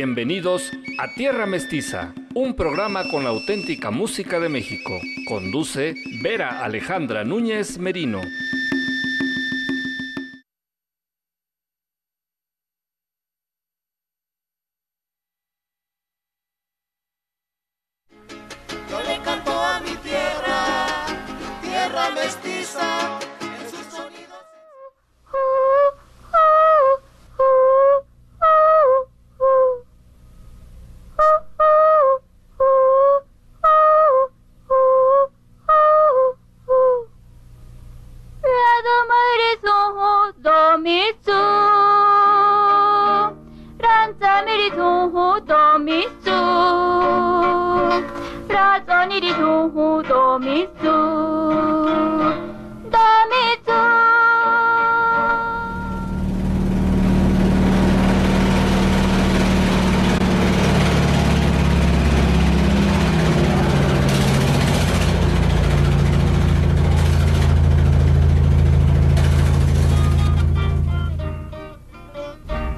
Bienvenidos a Tierra Mestiza, un programa con la auténtica música de México. Conduce Vera Alejandra Núñez Merino.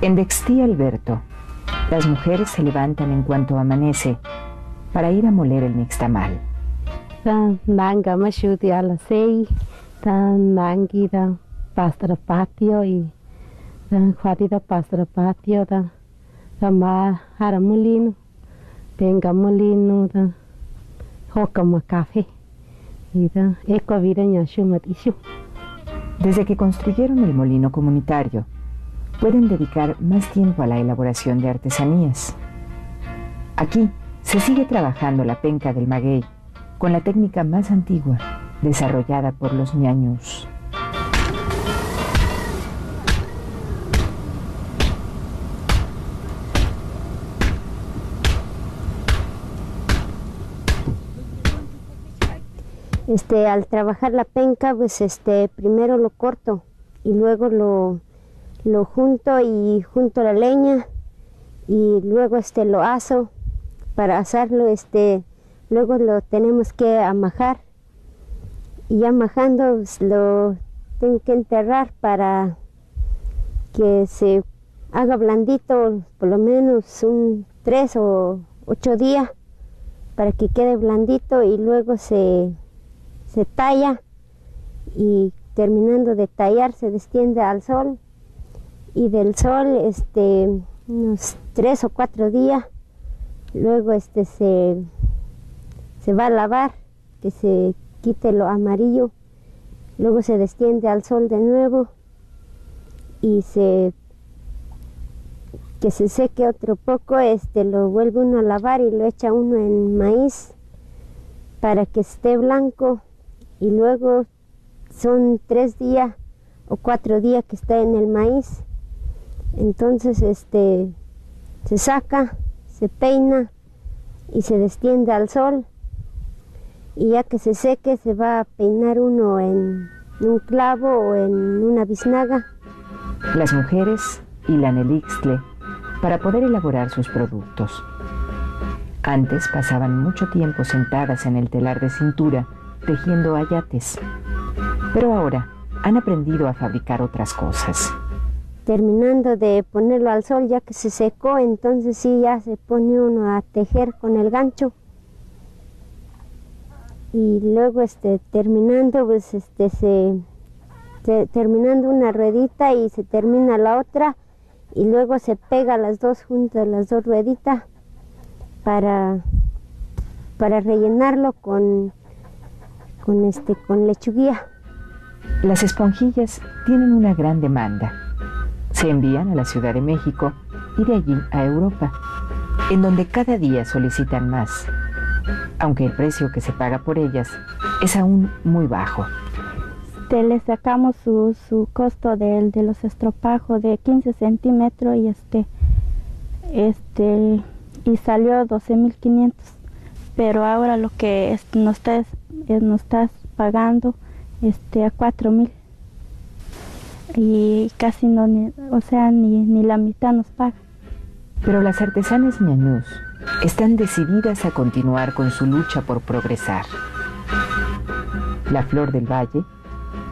En Dextí, Alberto, las mujeres se levantan en cuanto amanece para ir a moler el nixtamal. Tan manga mashuti a las 6, tan manguida pastra patio y tan juadida pastra patio, tan jara molino, tenga molino, tan jocama café y tan ecovira ñashumatishu. Desde que construyeron el molino comunitario, pueden dedicar más tiempo a la elaboración de artesanías. Aquí se sigue trabajando la penca del maguey con la técnica más antigua desarrollada por los ñaños. Al trabajar la penca, pues primero lo corto y luego lo junto y junto la leña y luego lo aso. Para asarlo luego lo tenemos que amajar y ya majando pues, lo tengo que enterrar para que se haga blandito por lo menos un 3 o 8 días para que quede blandito y luego se talla y terminando de tallar se destiende al sol. Y del sol, unos 3 o 4 días, luego se va a lavar, que se quite lo amarillo, luego se destiende al sol de nuevo y que se seque otro poco, lo vuelve uno a lavar y lo echa uno en maíz para que esté blanco y luego son 3 días o 4 días que está en el maíz. Entonces se saca, se peina y se destiende al sol y ya que se seque se va a peinar uno en un clavo o en una biznaga. Las mujeres hilan el ixtle para poder elaborar sus productos. Antes pasaban mucho tiempo sentadas en el telar de cintura tejiendo ayates, pero ahora han aprendido a fabricar otras cosas. Terminando de ponerlo al sol, ya que se secó, entonces sí, ya se pone uno a tejer con el gancho. Y luego terminando, pues terminando una ruedita y se termina la otra y luego se pega las dos juntas, las dos rueditas para rellenarlo con lechuguilla. Las esponjillas tienen una gran demanda. Se envían a la Ciudad de México y de allí a Europa, en donde cada día solicitan más, aunque el precio que se paga por ellas es aún muy bajo. Le sacamos su costo de los estropajos de 15 centímetros y, y salió 12.500, pero ahora lo que nos estás pagando a 4.000. Y casi no, ni la mitad nos paga. Pero las artesanas ñañús están decididas a continuar con su lucha por progresar. La Flor del Valle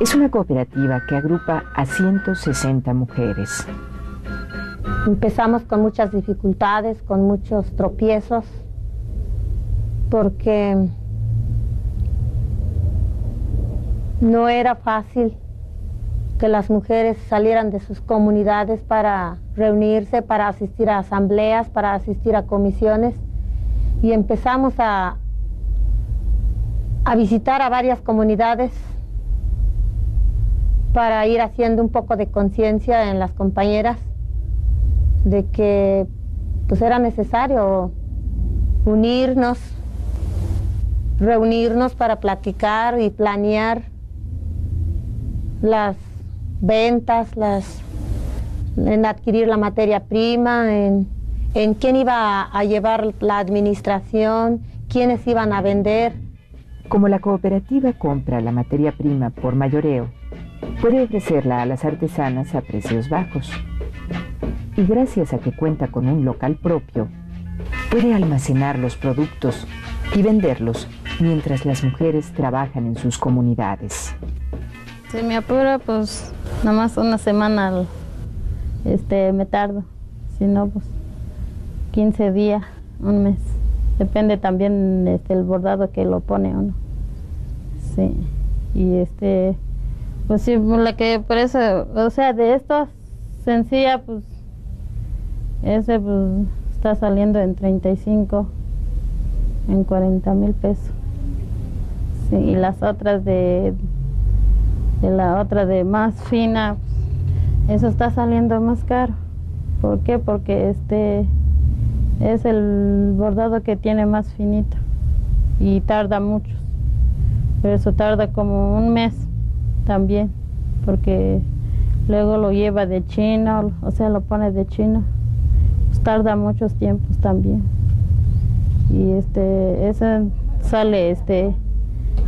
es una cooperativa que agrupa a 160 mujeres. Empezamos con muchas dificultades, con muchos tropiezos, porque no era fácil que las mujeres salieran de sus comunidades para reunirse, para asistir a asambleas, para asistir a comisiones. Y empezamos a visitar a varias comunidades para ir haciendo un poco de conciencia en las compañeras de que pues era necesario unirnos, reunirnos para platicar y planear las ventas, en adquirir la materia prima, en quién iba a llevar la administración, quiénes iban a vender. Como la cooperativa compra la materia prima por mayoreo, puede ofrecerla a las artesanas a precios bajos. Y gracias a que cuenta con un local propio, puede almacenar los productos y venderlos mientras las mujeres trabajan en sus comunidades. Si me apura, pues nada más una semana me tardo, si no, pues 15 días, un mes. Depende también el bordado que lo pone uno. Sí, y pues sí, la que parece, o sea, de esto sencilla, pues pues está saliendo en 35, en 40,000 pesos. Sí, y las otras de más fina, eso está saliendo más caro. ¿Por qué? Porque es el bordado que tiene más finito y tarda mucho. Pero eso tarda como un mes también, porque luego lo lleva de chino, o sea, lo pone de chino. Pues tarda muchos tiempos también. Y ese sale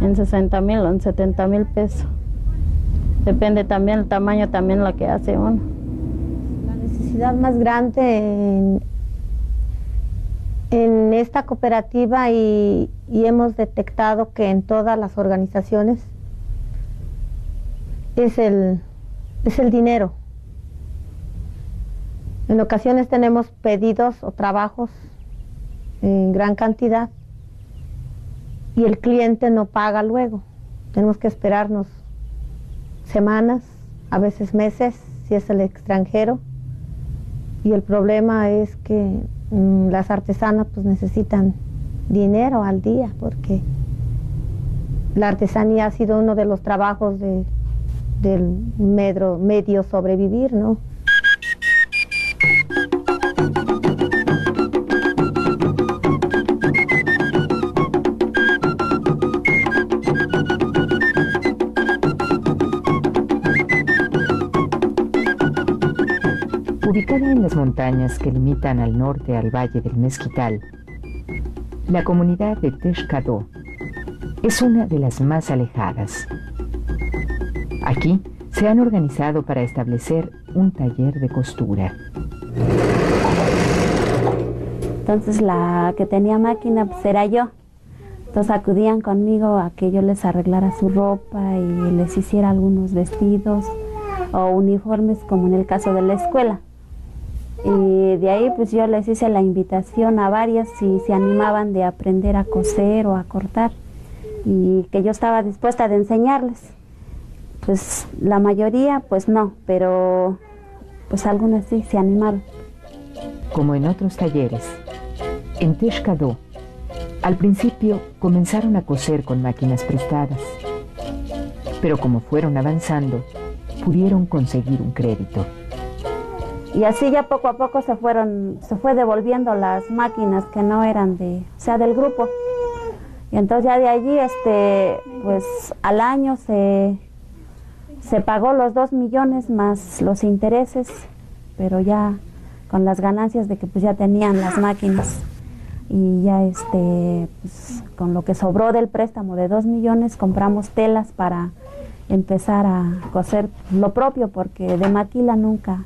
en 60,000 o en 70,000 pesos. Depende también el tamaño, también lo que hace uno. La necesidad más grande en esta cooperativa y hemos detectado que en todas las organizaciones es el dinero. En ocasiones tenemos pedidos o trabajos en gran cantidad y el cliente no paga luego. Tenemos que esperarnos semanas, a veces meses, si es el extranjero. Y el problema es que las artesanas pues necesitan dinero al día, porque la artesanía ha sido uno de los trabajos del medio sobrevivir, ¿no? Ubicada en las montañas que limitan al norte al Valle del Mezquital, la comunidad de Texcadó es una de las más alejadas. Aquí se han organizado para establecer un taller de costura. Entonces la que tenía máquina pues era yo. Entonces acudían conmigo a que yo les arreglara su ropa y les hiciera algunos vestidos o uniformes, como en el caso de la escuela. Y de ahí pues yo les hice la invitación a varias si se animaban de aprender a coser o a cortar, y que yo estaba dispuesta de enseñarles. Pues la mayoría pues no, pero pues algunas sí se animaron. Como en otros talleres, en Texcadó al principio comenzaron a coser con máquinas prestadas, pero como fueron avanzando pudieron conseguir un crédito. Y así ya poco a poco se fue devolviendo las máquinas que no eran del grupo. Y entonces ya de allí pues al año se pagó los 2 millones más los intereses, pero ya con las ganancias de que pues ya tenían las máquinas. Y ya pues, con lo que sobró del préstamo de 2 millones compramos telas para empezar a coser lo propio, porque de maquila nunca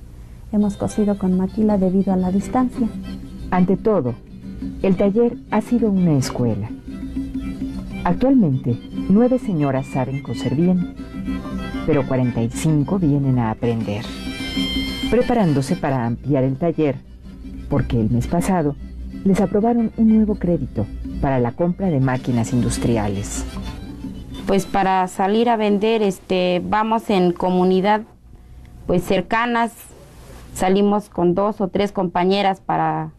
hemos cosido con maquila debido a la distancia. Ante todo, el taller ha sido una escuela. Actualmente, 9 señoras saben coser bien, pero 45 vienen a aprender. preparándose para ampliar el taller, porque el mes pasado les aprobaron un nuevo crédito para la compra de máquinas industriales. Pues para salir a vender, vamos en comunidad pues cercanas, salimos con 2 o 3 compañeras para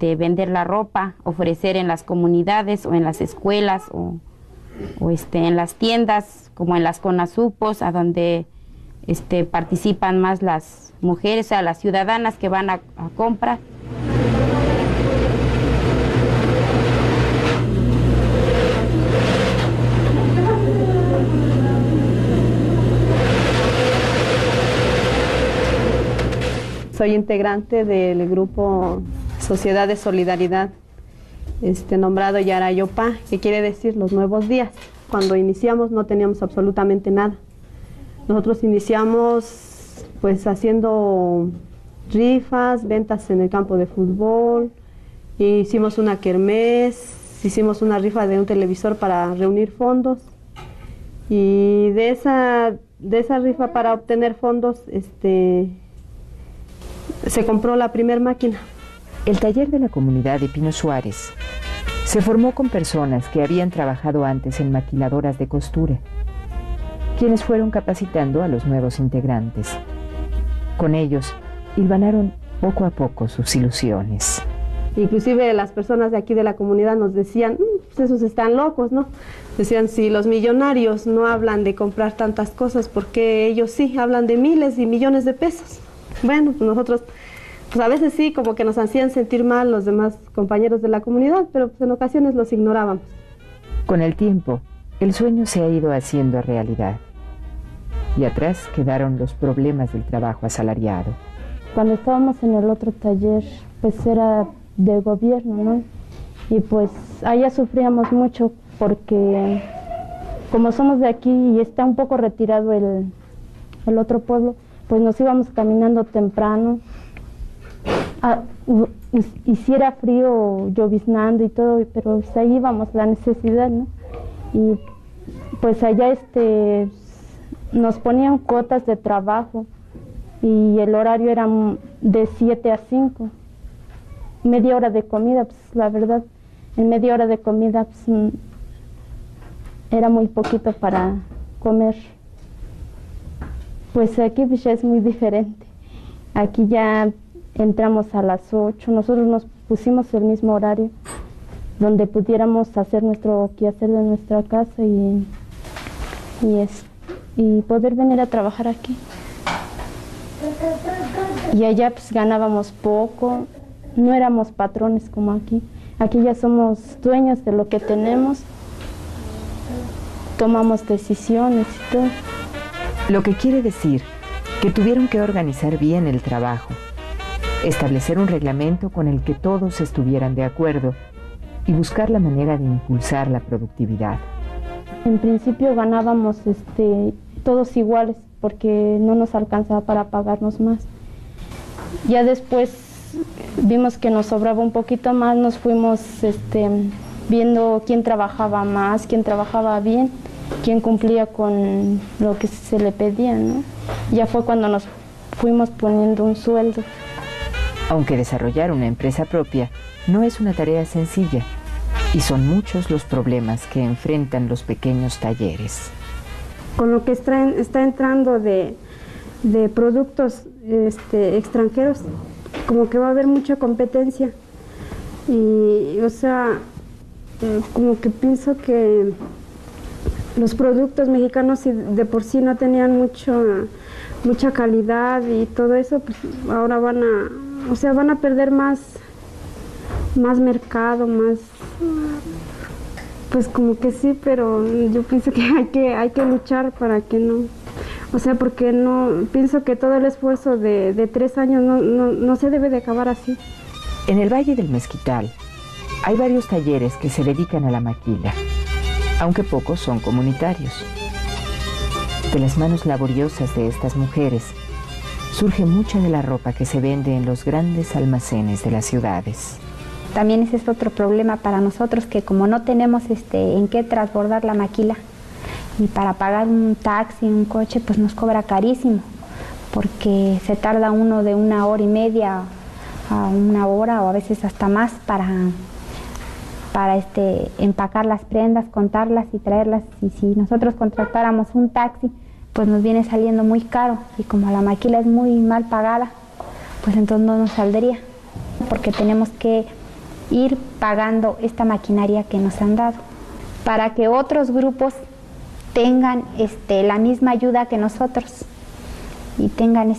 vender la ropa, ofrecer en las comunidades o en las escuelas o en las tiendas, como en las Conasupos, a donde participan más las mujeres, o sea, las ciudadanas que van a comprar. Soy integrante del grupo Sociedad de Solidaridad, nombrado Yarayopá, que quiere decir los nuevos días. Cuando iniciamos no teníamos absolutamente nada. Nosotros iniciamos pues haciendo rifas, ventas en el campo de fútbol, e hicimos una kermés, hicimos una rifa de un televisor para reunir fondos, y de esa rifa para obtener fondos se compró la primera máquina. El taller de la comunidad de Pino Suárez se formó con personas que habían trabajado antes en maquiladoras de costura, quienes fueron capacitando a los nuevos integrantes. Con ellos hilvanaron poco a poco sus ilusiones. Inclusive las personas de aquí de la comunidad nos decían, pues esos están locos, ¿no? Decían, si los millonarios no hablan de comprar tantas cosas, ¿por qué ellos sí hablan de miles y millones de pesos? Bueno, pues nosotros, pues a veces sí, como que nos hacían sentir mal los demás compañeros de la comunidad, pero pues en ocasiones los ignorábamos. Con el tiempo, el sueño se ha ido haciendo realidad. Y atrás quedaron los problemas del trabajo asalariado. Cuando estábamos en el otro taller, pues era de gobierno, ¿no? Y pues allá sufríamos mucho porque, como somos de aquí y está un poco retirado el otro pueblo, pues nos íbamos caminando temprano, hiciera frío, lloviznando y todo, pero pues ahí íbamos, la necesidad, ¿no? Y pues allá nos ponían cuotas de trabajo y el horario era de 7 a 5, media hora de comida, pues la verdad, en media hora de comida pues, era muy poquito para comer. Pues aquí pues, ya es muy diferente, aquí ya entramos a las 8, nosotros nos pusimos el mismo horario donde pudiéramos hacer nuestro quehacer de nuestra casa y poder venir a trabajar aquí. Y allá pues ganábamos poco, no éramos patrones como aquí, aquí ya somos dueños de lo que tenemos, tomamos decisiones y todo. Lo que quiere decir que tuvieron que organizar bien el trabajo, establecer un reglamento con el que todos estuvieran de acuerdo y buscar la manera de impulsar la productividad. En principio ganábamos todos iguales porque no nos alcanzaba para pagarnos más. Ya después vimos que nos sobraba un poquito más, nos fuimos viendo quién trabajaba más, quién trabajaba bien, quien cumplía con lo que se le pedía, ¿no? Ya fue cuando nos fuimos poniendo un sueldo. Aunque desarrollar una empresa propia no es una tarea sencilla y son muchos los problemas que enfrentan los pequeños talleres. Con lo que está entrando de productos extranjeros, como que va a haber mucha competencia y, o sea, como que pienso que los productos mexicanos, si de por sí no tenían mucha calidad y todo eso, pues ahora van a perder más mercado, más, pues como que sí, pero yo pienso que hay que luchar para que no, o sea, porque no, pienso que todo el esfuerzo de 3 años no se debe de acabar así. En el Valle del Mezquital hay varios talleres que se dedican a la maquila, aunque pocos son comunitarios. De las manos laboriosas de estas mujeres surge mucha de la ropa que se vende en los grandes almacenes de las ciudades. También ese es otro problema para nosotros, que como no tenemos en qué transbordar la maquila, y para pagar un taxi, un coche, pues nos cobra carísimo. porque se tarda uno de 1 hora y media a 1 hora o a veces hasta más para empacar las prendas, contarlas y traerlas. Y si nosotros contratáramos un taxi, pues nos viene saliendo muy caro, y como la maquila es muy mal pagada, pues entonces no nos saldría, porque tenemos que ir pagando esta maquinaria que nos han dado, para que otros grupos tengan la misma ayuda que nosotros, y tengan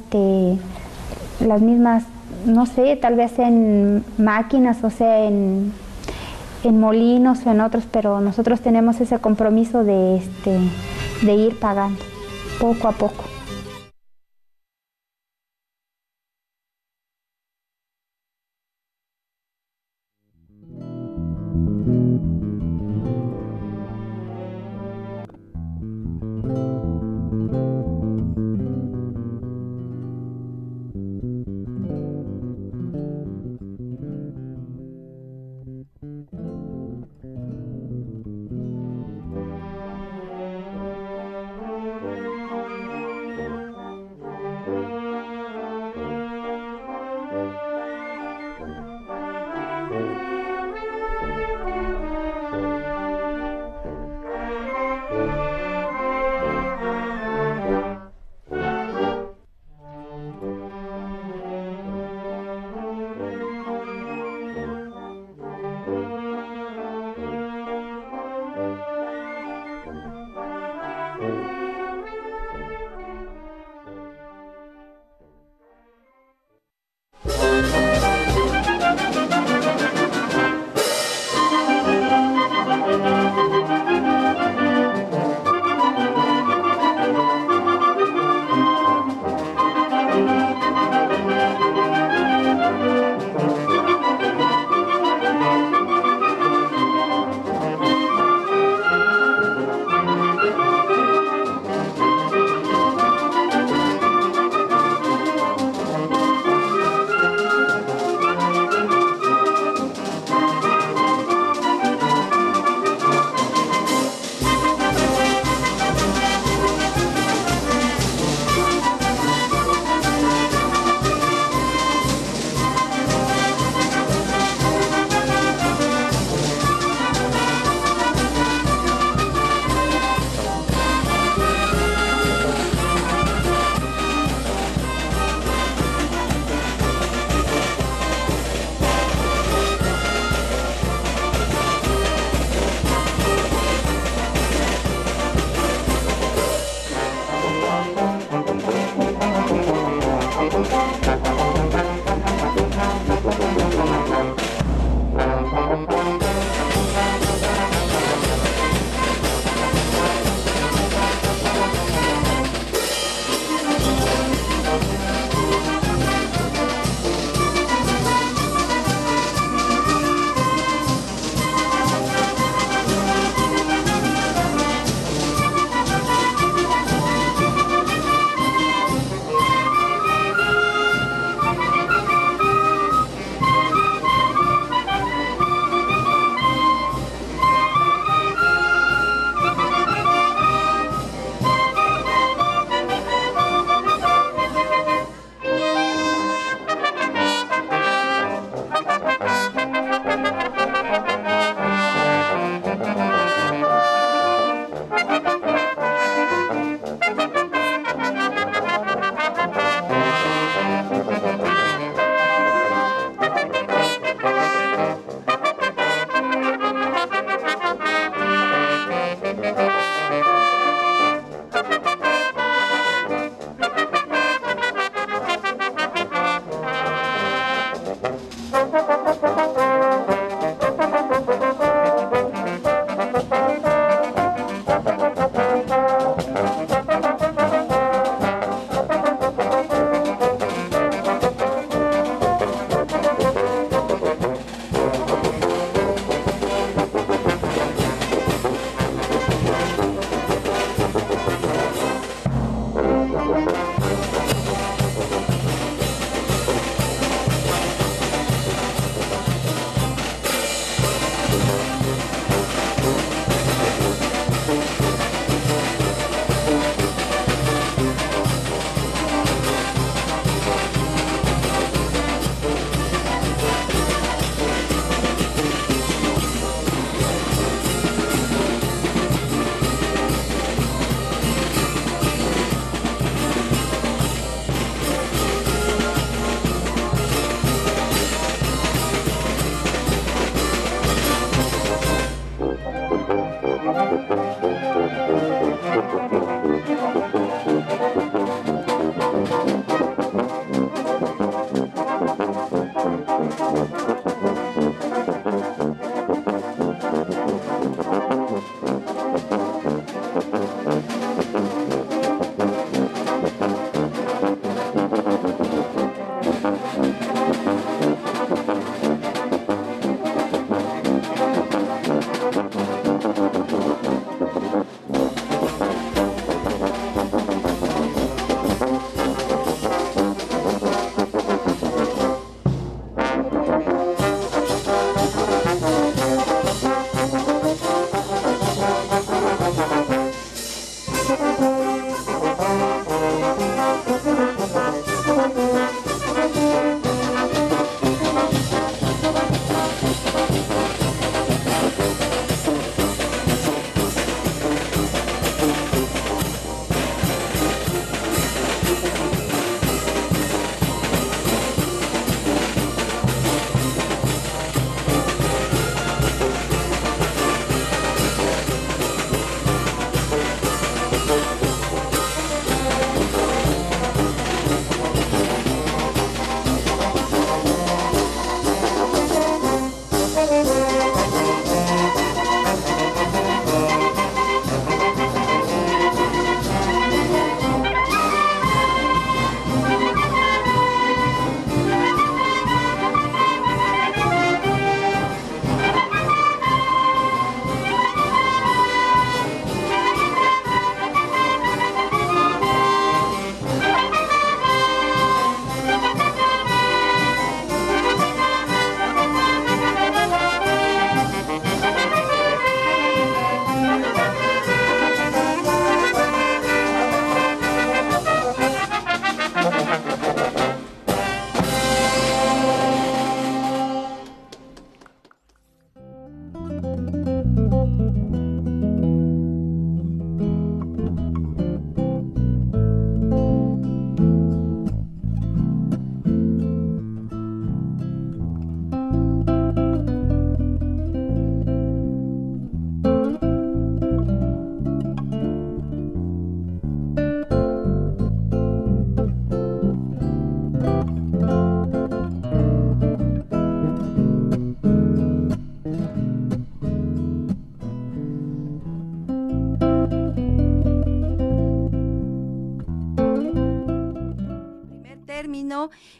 las mismas, no sé, tal vez en máquinas, o sea, en molinos o en otros, pero nosotros tenemos ese compromiso de ir pagando poco a poco.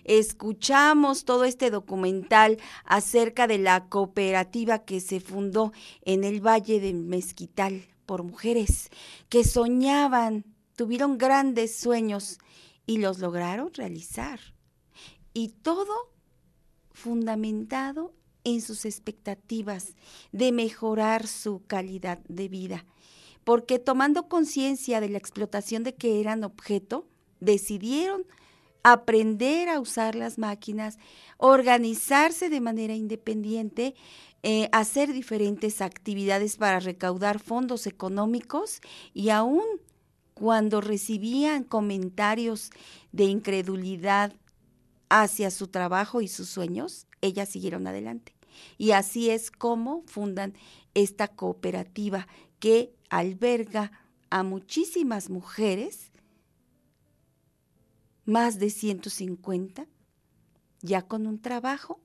Escuchamos todo este documental acerca de la cooperativa que se fundó en el Valle del Mezquital por mujeres que soñaban, tuvieron grandes sueños y los lograron realizar. Y todo fundamentado en sus expectativas de mejorar su calidad de vida, porque tomando conciencia de la explotación de que eran objeto, decidieron aprender a usar las máquinas, organizarse de manera independiente, hacer diferentes actividades para recaudar fondos económicos y aún cuando recibían comentarios de incredulidad hacia su trabajo y sus sueños, ellas siguieron adelante. Y así es como fundan esta cooperativa que alberga a muchísimas mujeres, más de 150, ya con un trabajo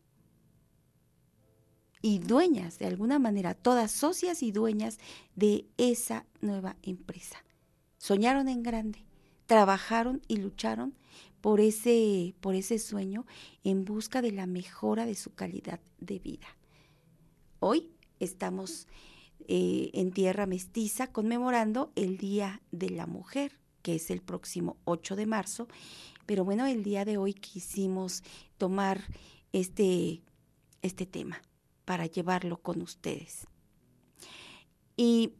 y dueñas, de alguna manera, todas socias y dueñas de esa nueva empresa. Soñaron en grande, trabajaron y lucharon por ese sueño en busca de la mejora de su calidad de vida. Hoy estamos en Tierra Mestiza conmemorando el Día de la Mujer, que es el próximo 8 de marzo, pero bueno, el día de hoy quisimos tomar este tema para llevarlo con ustedes. Y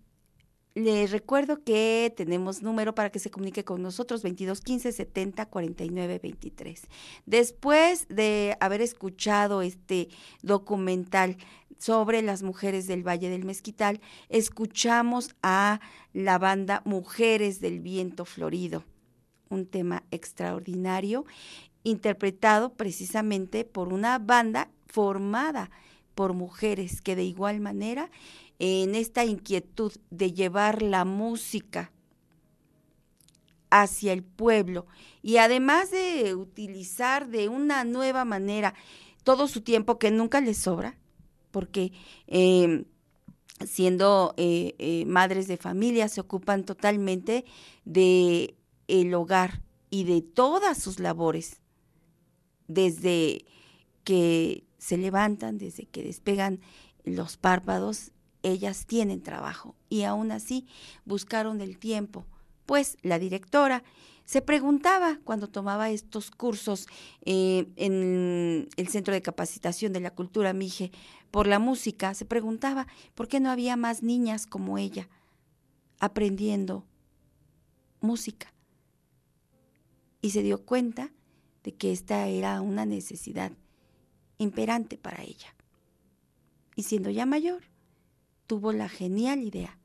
les recuerdo que tenemos número para que se comunique con nosotros, 22 15 70 49 23. Después de haber escuchado este documental sobre las mujeres del Valle del Mezquital, escuchamos a la banda Mujeres del Viento Florido, un tema extraordinario, interpretado precisamente por una banda formada por mujeres que de igual manera, en esta inquietud de llevar la música hacia el pueblo y además de utilizar de una nueva manera todo su tiempo que nunca les sobra, porque siendo madres de familia se ocupan totalmente de el hogar y de todas sus labores, desde que se levantan, desde que despegan los párpados, ellas tienen trabajo y aún así buscaron el tiempo. Pues la directora se preguntaba cuando tomaba estos cursos en el Centro de Capacitación de la Cultura Mije por la música, se preguntaba por qué no había más niñas como ella aprendiendo música. Y se dio cuenta de que esta era una necesidad imperante para ella. Y siendo ya mayor, tuvo la genial idea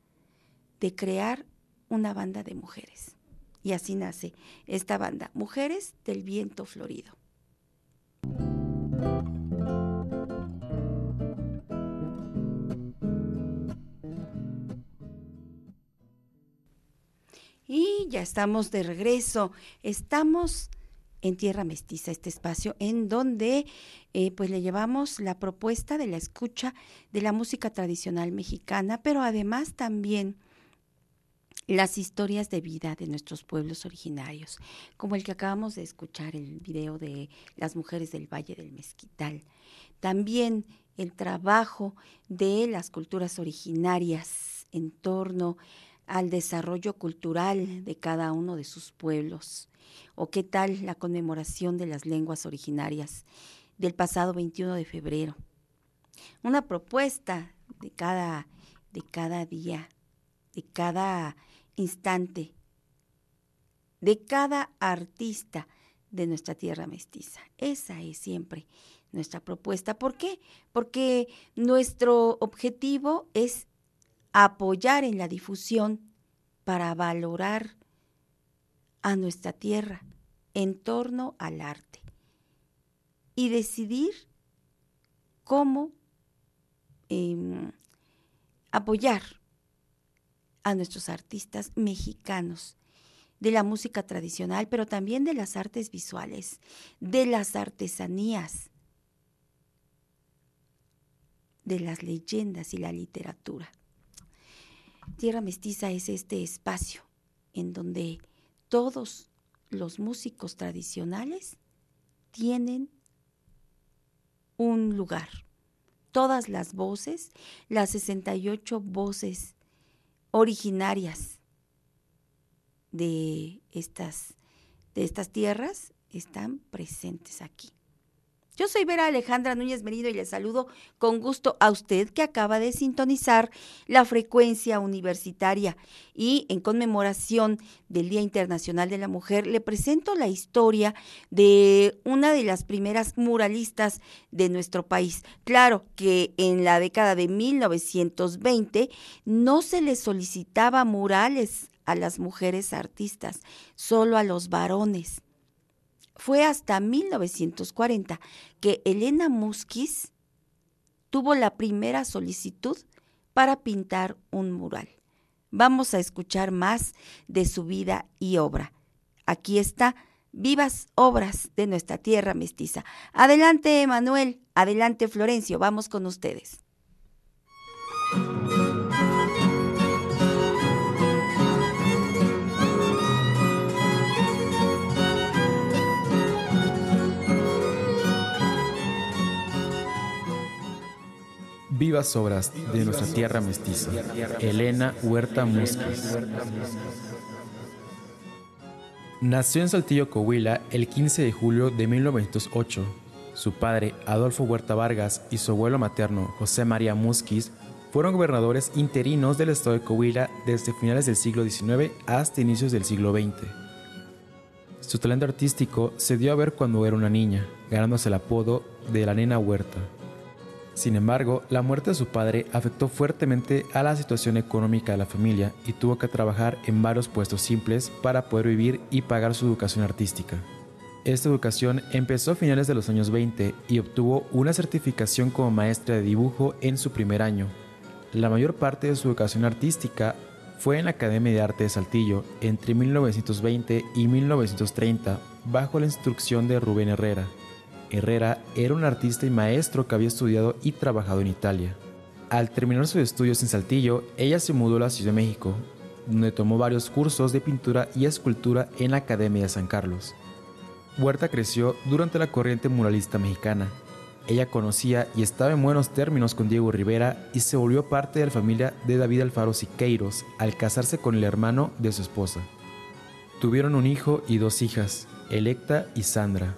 de crear una banda de mujeres. Y así nace esta banda, Mujeres del Viento Florido. Y ya estamos de regreso. Estamos en Tierra Mestiza, este espacio en donde pues le llevamos la propuesta de la escucha de la música tradicional mexicana, pero además también las historias de vida de nuestros pueblos originarios, como el que acabamos de escuchar, el video de las mujeres del Valle del Mezquital. También el trabajo de las culturas originarias en torno al desarrollo cultural de cada uno de sus pueblos. ¿O qué tal la conmemoración de las lenguas originarias del pasado 21 de febrero? Una propuesta de cada día, de cada instante, de cada artista de nuestra tierra mestiza. Esa es siempre nuestra propuesta. ¿Por qué? Porque nuestro objetivo es apoyar en la difusión para valorar a nuestra tierra en torno al arte y decidir cómo apoyar a nuestros artistas mexicanos, de la música tradicional, pero también de las artes visuales, de las artesanías, de las leyendas y la literatura. Tierra Mestiza es este espacio en donde todos los músicos tradicionales tienen un lugar. Todas las voces, las 68 voces originarias de estas tierras están presentes aquí. Yo soy Vera Alejandra Núñez Merino y les saludo con gusto a usted que acaba de sintonizar la frecuencia universitaria, y en conmemoración del Día Internacional de la Mujer le presento la historia de una de las primeras muralistas de nuestro país. Claro que en la década de 1920 no se les solicitaba murales a las mujeres artistas, solo a los varones. Fue hasta 1940 que Elena Musquiz tuvo la primera solicitud para pintar un mural. Vamos a escuchar más de su vida y obra. Aquí está, Vivas Obras de Nuestra Tierra Mestiza. Adelante, Manuel. Adelante, Florencio. Vamos con ustedes. Vivas Obras de Nuestra Tierra Mestiza, Elena Huerta Musquiz. Nació en Saltillo, Coahuila, el 15 de julio de 1908. Su padre, Adolfo Huerta Vargas, y su abuelo materno, José María Musquiz, fueron gobernadores interinos del estado de Coahuila desde finales del siglo XIX hasta inicios del siglo XX. Su talento artístico se dio a ver cuando era una niña, ganándose el apodo de la Nena Huerta. Sin embargo, la muerte de su padre afectó fuertemente a la situación económica de la familia y tuvo que trabajar en varios puestos simples para poder vivir y pagar su educación artística. Esta educación empezó a finales de los años 20 y obtuvo una certificación como maestra de dibujo en su primer año. La mayor parte de su educación artística fue en la Academia de Arte de Saltillo entre 1920 y 1930 bajo la instrucción de Rubén Herrera. Herrera era un artista y maestro que había estudiado y trabajado en Italia. Al terminar sus estudios en Saltillo, ella se mudó a la Ciudad de México, donde tomó varios cursos de pintura y escultura en la Academia de San Carlos. Huerta creció durante la corriente muralista mexicana. Ella conocía y estaba en buenos términos con Diego Rivera y se volvió parte de la familia de David Alfaro Siqueiros al casarse con el hermano de su esposa. Tuvieron un hijo y dos hijas, Electa y Sandra.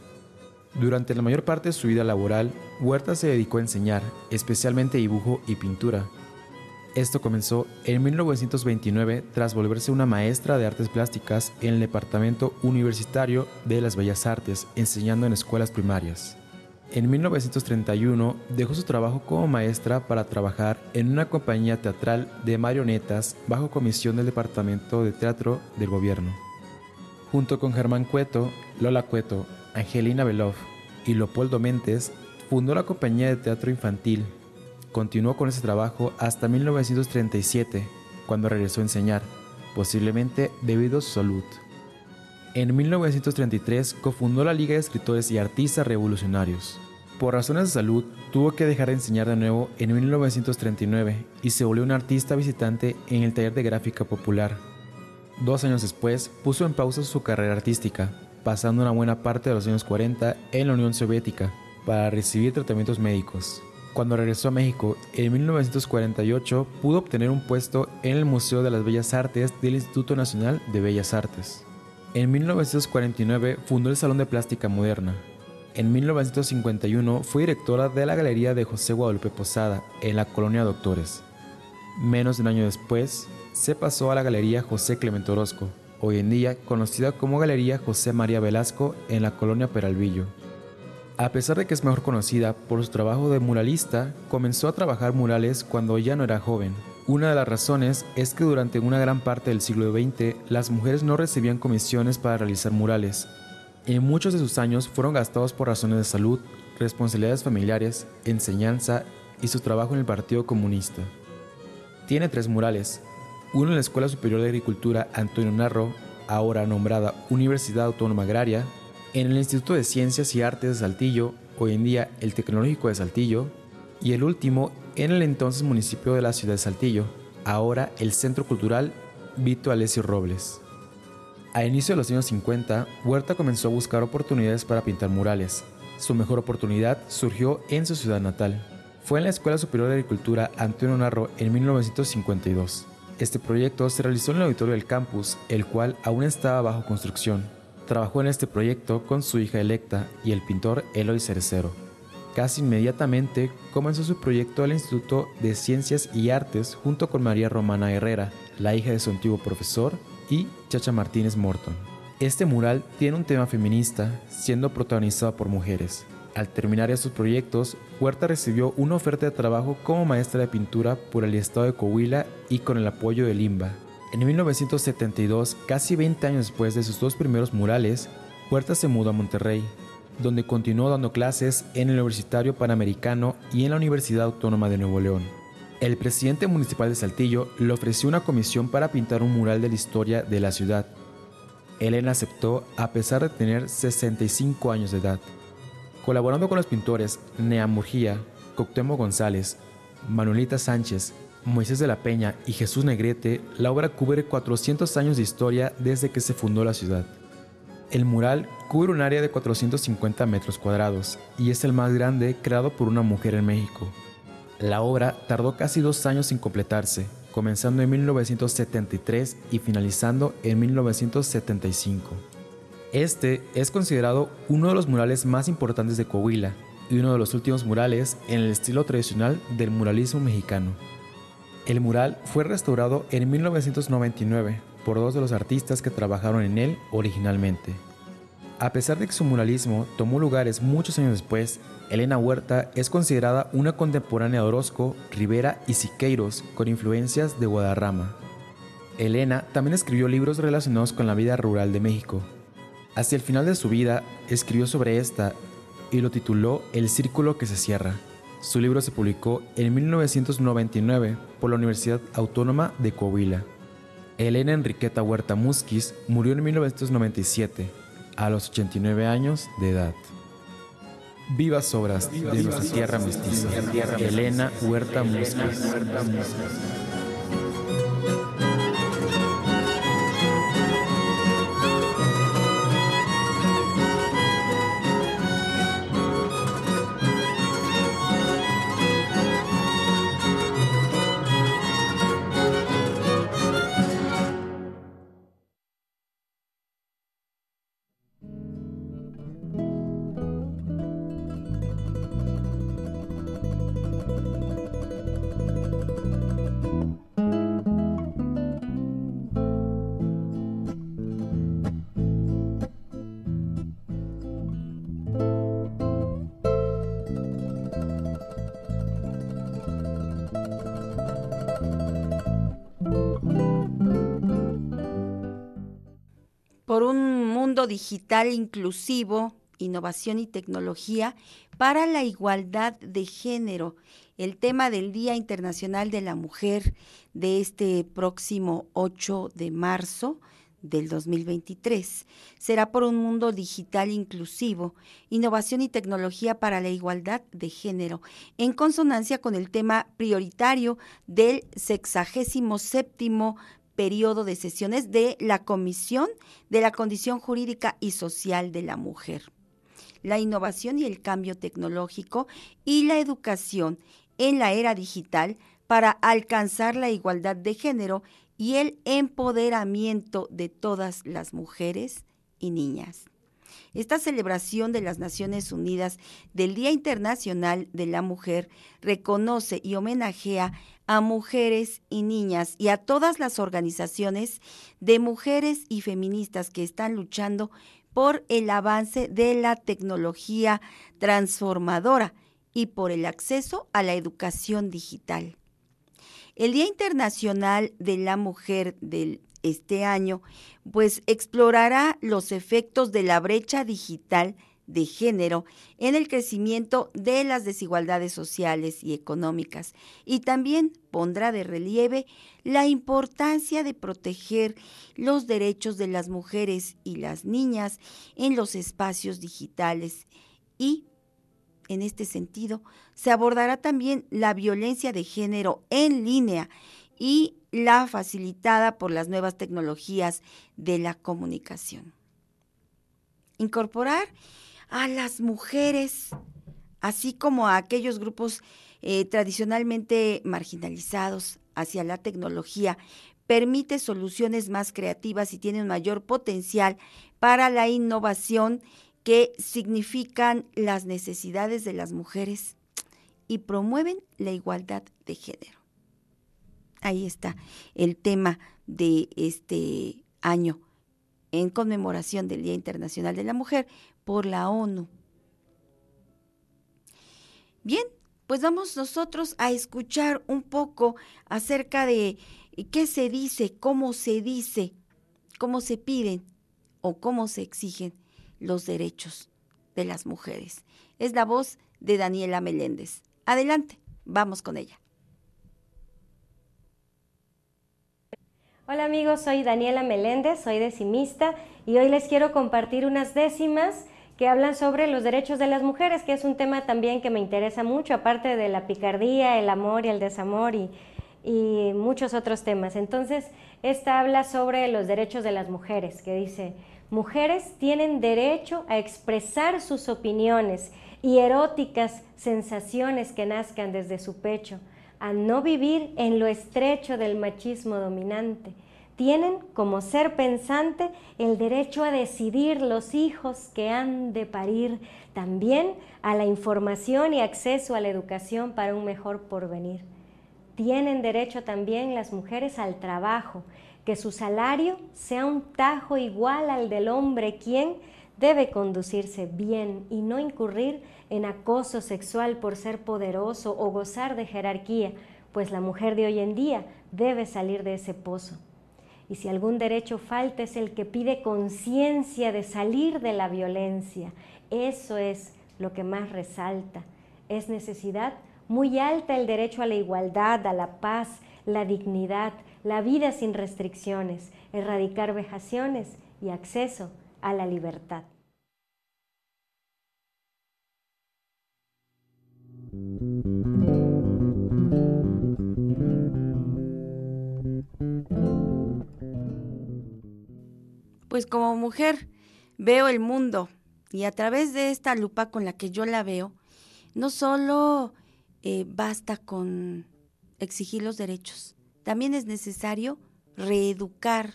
Durante la mayor parte de su vida laboral, Huerta se dedicó a enseñar, especialmente dibujo y pintura. Esto comenzó en 1929 tras volverse una maestra de artes plásticas en el Departamento Universitario de las Bellas Artes, enseñando en escuelas primarias. En 1931 dejó su trabajo como maestra para trabajar en una compañía teatral de marionetas bajo comisión del Departamento de Teatro del Gobierno. Junto con Germán Cueto, Lola Cueto, Angelina Beloff y Leopoldo Méndez, fundó la compañía de teatro infantil. Continuó con ese trabajo hasta 1937, cuando regresó a enseñar, posiblemente debido a su salud. En 1933 cofundó la Liga de Escritores y Artistas Revolucionarios. Por razones de salud, tuvo que dejar de enseñar de nuevo en 1939 y se volvió un artista visitante en el Taller de Gráfica Popular. 2 años después, puso en pausa su carrera artística, pasando una buena parte de los años 40 en la Unión Soviética para recibir tratamientos médicos. Cuando regresó a México en 1948, pudo obtener un puesto en el Museo de las Bellas Artes del Instituto Nacional de Bellas Artes. En 1949 fundó el Salón de Plástica Moderna. En 1951 fue directora de la Galería de José Guadalupe Posada en la Colonia Doctores. Menos de un año después, se pasó a la Galería José Clemente Orozco, hoy en día conocida como Galería José María Velasco en la Colonia Peralvillo. A pesar de que es mejor conocida por su trabajo de muralista, comenzó a trabajar murales cuando ya no era joven. Una de las razones es que durante una gran parte del siglo XX, las mujeres no recibían comisiones para realizar murales. En muchos de sus años fueron gastados por razones de salud, responsabilidades familiares, enseñanza y su trabajo en el Partido Comunista. Tiene 3 murales, uno en la Escuela Superior de Agricultura Antonio Narro, ahora nombrada Universidad Autónoma Agraria, en el Instituto de Ciencias y Artes de Saltillo, hoy en día el Tecnológico de Saltillo, y el último en el entonces municipio de la ciudad de Saltillo, ahora el Centro Cultural Vito Alessio Robles. A inicio de los años 50, Huerta comenzó a buscar oportunidades para pintar murales. Su mejor oportunidad surgió en su ciudad natal. Fue en la Escuela Superior de Agricultura Antonio Narro en 1952. Este proyecto se realizó en el auditorio del campus, el cual aún estaba bajo construcción. Trabajó en este proyecto con su hija Electa y el pintor Eloy Cerecero. Casi inmediatamente comenzó su proyecto al Instituto de Ciencias y Artes junto con María Romana Herrera, la hija de su antiguo profesor, y Chacha Martínez Morton. Este mural tiene un tema feminista, siendo protagonizado por mujeres. Al terminar estos proyectos, Huerta recibió una oferta de trabajo como maestra de pintura por el estado de Coahuila y con el apoyo del IMBA. En 1972, casi 20 años después de sus 2 primeros murales, Huerta se mudó a Monterrey, donde continuó dando clases en el Universitario Panamericano y en la Universidad Autónoma de Nuevo León. El presidente municipal de Saltillo le ofreció una comisión para pintar un mural de la historia de la ciudad. Elena aceptó a pesar de tener 65 años de edad. Colaborando con los pintores Nea Murguía, Cuauhtémoc González, Manuelita Sánchez, Moisés de la Peña y Jesús Negrete, la obra cubre 400 años de historia desde que se fundó la ciudad. El mural cubre un área de 450 metros cuadrados y es el más grande creado por una mujer en México. La obra tardó casi 2 años en completarse, comenzando en 1973 y finalizando en 1975. Este es considerado uno de los murales más importantes de Coahuila y uno de los últimos murales en el estilo tradicional del muralismo mexicano. El mural fue restaurado en 1999 por 2 de los artistas que trabajaron en él originalmente. A pesar de que su muralismo tomó lugares muchos años después, Elena Huerta es considerada una contemporánea de Orozco, Rivera y Siqueiros con influencias de Guadarrama. Elena también escribió libros relacionados con la vida rural de México. Hacia el final de su vida, escribió sobre esta y lo tituló El Círculo que se cierra. Su libro se publicó en 1999 por la Universidad Autónoma de Coahuila. Elena Enriqueta Huerta Musquiz murió en 1997, a los 89 años de edad. Vivas obras de nuestra tierra mestiza. Elena Huerta Musquiz. Digital inclusivo, innovación y tecnología para la igualdad de género, el tema del Día Internacional de la Mujer de este próximo 8 de marzo del 2023. Será por un mundo digital inclusivo, innovación y tecnología para la igualdad de género, en consonancia con el tema prioritario del 67º periodo de sesiones de la Comisión de la Condición Jurídica y Social de la Mujer, la innovación y el cambio tecnológico y la educación en la era digital para alcanzar la igualdad de género y el empoderamiento de todas las mujeres y niñas. Esta celebración de las Naciones Unidas del Día Internacional de la Mujer reconoce y homenajea a mujeres y niñas y a todas las organizaciones de mujeres y feministas que están luchando por el avance de la tecnología transformadora y por el acceso a la educación digital. El Día Internacional de la Mujer del este año, pues explorará los efectos de la brecha digital de género en el crecimiento de las desigualdades sociales y económicas, y también pondrá de relieve la importancia de proteger los derechos de las mujeres y las niñas en los espacios digitales. Y en este sentido, se abordará también la violencia de género en línea y la facilitada por las nuevas tecnologías de la comunicación. Incorporar a las mujeres, así como a aquellos grupos tradicionalmente marginalizados hacia la tecnología, permite soluciones más creativas y tiene un mayor potencial para la innovación que significan las necesidades de las mujeres y promueven la igualdad de género. Ahí está el tema de este año en conmemoración del Día Internacional de la Mujer por la ONU. Bien, pues vamos nosotros a escuchar un poco acerca de qué se dice, cómo se piden o cómo se exigen los derechos de las mujeres. Es la voz de Daniela Meléndez. Adelante, vamos con ella. Hola amigos, soy Daniela Meléndez, soy decimista y hoy les quiero compartir unas décimas que hablan sobre los derechos de las mujeres, que es un tema también que me interesa mucho, aparte de la picardía, el amor y el desamor y muchos otros temas. Entonces, esta habla sobre los derechos de las mujeres, que dice: mujeres tienen derecho a expresar sus opiniones y eróticas sensaciones que nazcan desde su pecho, a no vivir en lo estrecho del machismo dominante. Tienen como ser pensante el derecho a decidir los hijos que han de parir, también a la información y acceso a la educación para un mejor porvenir. Tienen derecho también las mujeres al trabajo, que su salario sea un tajo igual al del hombre, quien debe conducirse bien y no incurrir en acoso sexual por ser poderoso o gozar de jerarquía, pues la mujer de hoy en día debe salir de ese pozo. Y si algún derecho falta, es el que pide conciencia de salir de la violencia. Eso es lo que más resalta. Es necesidad muy alta el derecho a la igualdad, a la paz, la dignidad, la vida sin restricciones, erradicar vejaciones y acceso a la libertad. pues como mujer veo el mundo y a través de esta lupa con la que yo la veo, no solo basta con exigir los derechos, también es necesario reeducar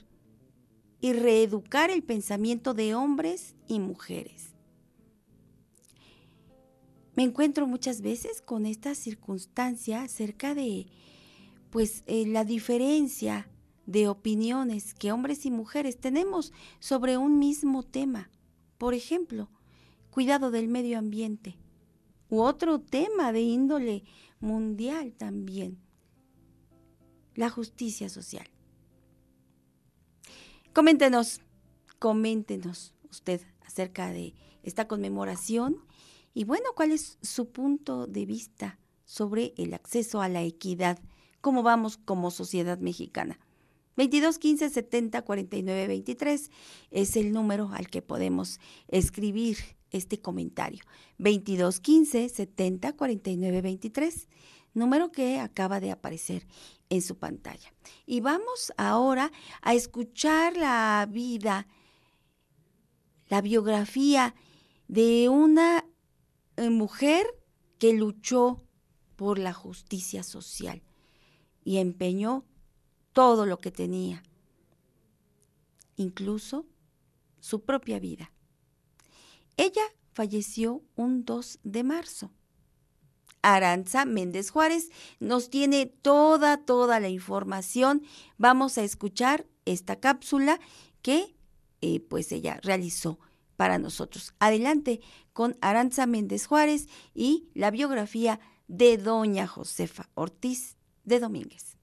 y reeducar el pensamiento de hombres y mujeres. Me encuentro muchas veces con esta circunstancia acerca de pues, la diferencia de opiniones que hombres y mujeres tenemos sobre un mismo tema. Por ejemplo, cuidado del medio ambiente u otro tema de índole mundial también, la justicia social. Coméntenos usted acerca de esta conmemoración y bueno, ¿cuál es su punto de vista sobre el acceso a la equidad? ¿Cómo vamos como sociedad mexicana? 22 15 70 49 23 es el número al que podemos escribir este comentario. 22 15 70 49 23, número que acaba de aparecer en su pantalla. Y vamos ahora a escuchar la vida, la biografía de una mujer que luchó por la justicia social y empeñó todo lo que tenía, incluso su propia vida. Ella falleció un 2 de marzo. Aranza Méndez Juárez nos tiene toda la información. Vamos a escuchar esta cápsula que pues ella realizó para nosotros. Adelante con Aranza Méndez Juárez y la biografía de doña Josefa Ortiz de Domínguez.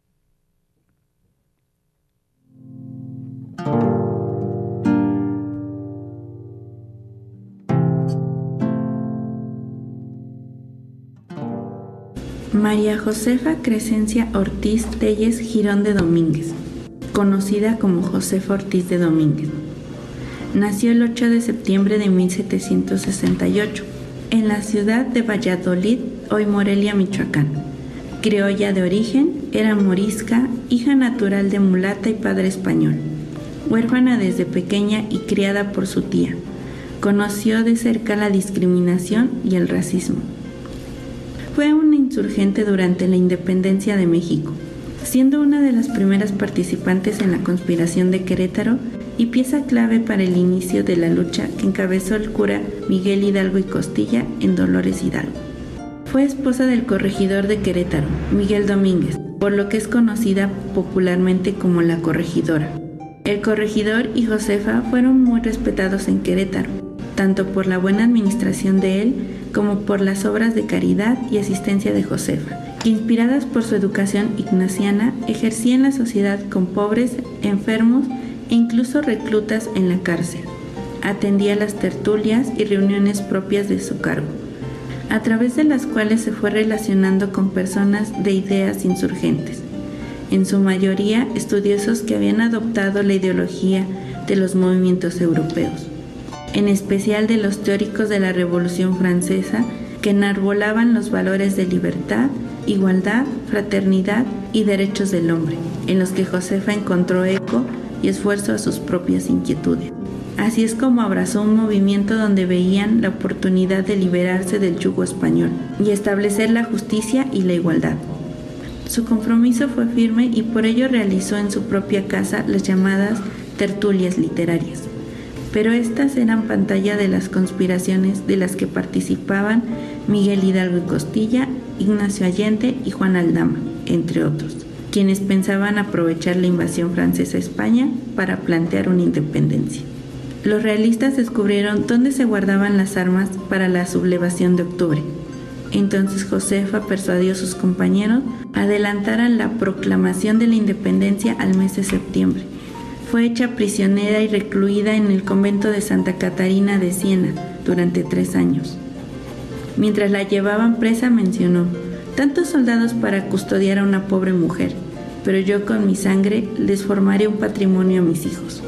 María Josefa Crescencia Ortiz Telles Girón de Domínguez, conocida como Josefa Ortiz de Domínguez, nació el 8 de septiembre de 1768 en la ciudad de Valladolid, hoy Morelia, Michoacán. Criolla de origen, era morisca, hija natural de mulata y padre español. Huérfana desde pequeña y criada por su tía, conoció de cerca la discriminación y el racismo. Fue una insurgente durante la independencia de México, siendo una de las primeras participantes en la conspiración de Querétaro y pieza clave para el inicio de la lucha que encabezó el cura Miguel Hidalgo y Costilla en Dolores Hidalgo. Fue esposa del corregidor de Querétaro, Miguel Domínguez, por lo que es conocida popularmente como la corregidora. El corregidor y Josefa fueron muy respetados en Querétaro, tanto por la buena administración de él como por las obras de caridad y asistencia de Josefa, que inspiradas por su educación ignaciana, ejercía en la sociedad con pobres, enfermos e incluso reclutas en la cárcel. Atendía las tertulias y reuniones propias de su cargo, a través de las cuales se fue relacionando con personas de ideas insurgentes, en su mayoría estudiosos que habían adoptado la ideología de los movimientos europeos, en especial de los teóricos de la Revolución Francesa, que enarbolaban los valores de libertad, igualdad, fraternidad y derechos del hombre, en los que Josefa encontró eco y esfuerzo a sus propias inquietudes. Así es como abrazó un movimiento donde veían la oportunidad de liberarse del yugo español y establecer la justicia y la igualdad. Su compromiso fue firme y por ello realizó en su propia casa las llamadas tertulias literarias, pero estas eran pantalla de las conspiraciones de las que participaban Miguel Hidalgo y Costilla, Ignacio Allende y Juan Aldama, entre otros, quienes pensaban aprovechar la invasión francesa a España para plantear una independencia. Los realistas descubrieron dónde se guardaban las armas para la sublevación de octubre. Entonces Josefa persuadió a sus compañeros adelantaran la proclamación de la independencia al mes de septiembre. Fue hecha prisionera y recluida en el convento de Santa Catarina de Siena durante 3 años. Mientras la llevaban presa mencionó, «Tantos soldados para custodiar a una pobre mujer, pero yo con mi sangre les formaré un patrimonio a mis hijos».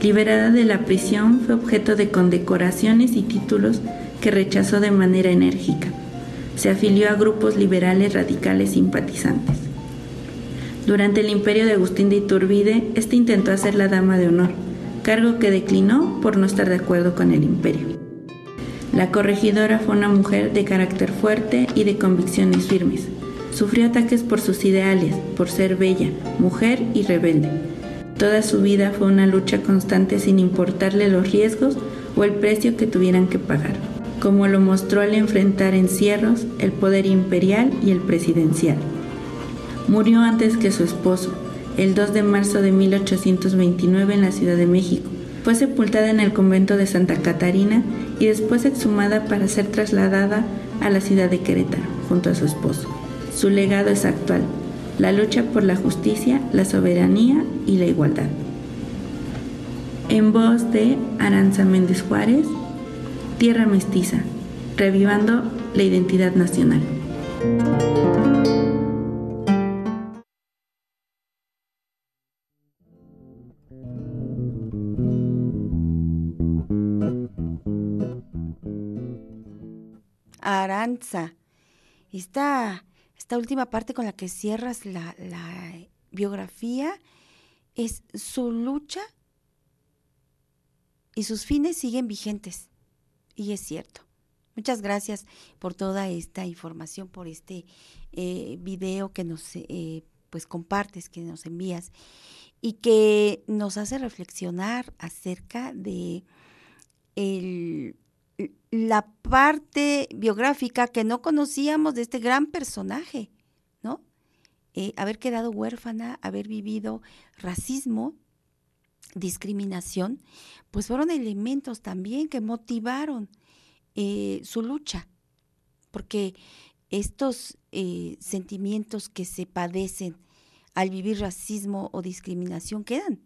Liberada de la prisión, fue objeto de condecoraciones y títulos que rechazó de manera enérgica. Se afilió a grupos liberales radicales simpatizantes. Durante el imperio de Agustín de Iturbide, este intentó hacerla dama de honor, cargo que declinó por no estar de acuerdo con el imperio. La corregidora fue una mujer de carácter fuerte y de convicciones firmes. Sufrió ataques por sus ideales, por ser bella, mujer y rebelde. Toda su vida fue una lucha constante sin importarle los riesgos o el precio que tuvieran que pagar, como lo mostró al enfrentar encierros, el poder imperial y el presidencial. Murió antes que su esposo, el 2 de marzo de 1829 en la Ciudad de México. Fue sepultada en el convento de Santa Catarina y después exhumada para ser trasladada a la ciudad de Querétaro junto a su esposo. Su legado es actual: la lucha por la justicia, la soberanía y la igualdad. En voz de Aranza Méndez Juárez, Tierra Mestiza, revivando la identidad nacional. Aranza, esta última parte con la que cierras la biografía es su lucha y sus fines siguen vigentes. Y es cierto. Muchas gracias por toda esta información, por este video que nos pues compartes, que nos envías y que nos hace reflexionar acerca de la parte biográfica que no conocíamos de este gran personaje, ¿no? Haber quedado huérfana, haber vivido racismo, discriminación, pues fueron elementos también que motivaron su lucha, porque estos sentimientos que se padecen al vivir racismo o discriminación quedan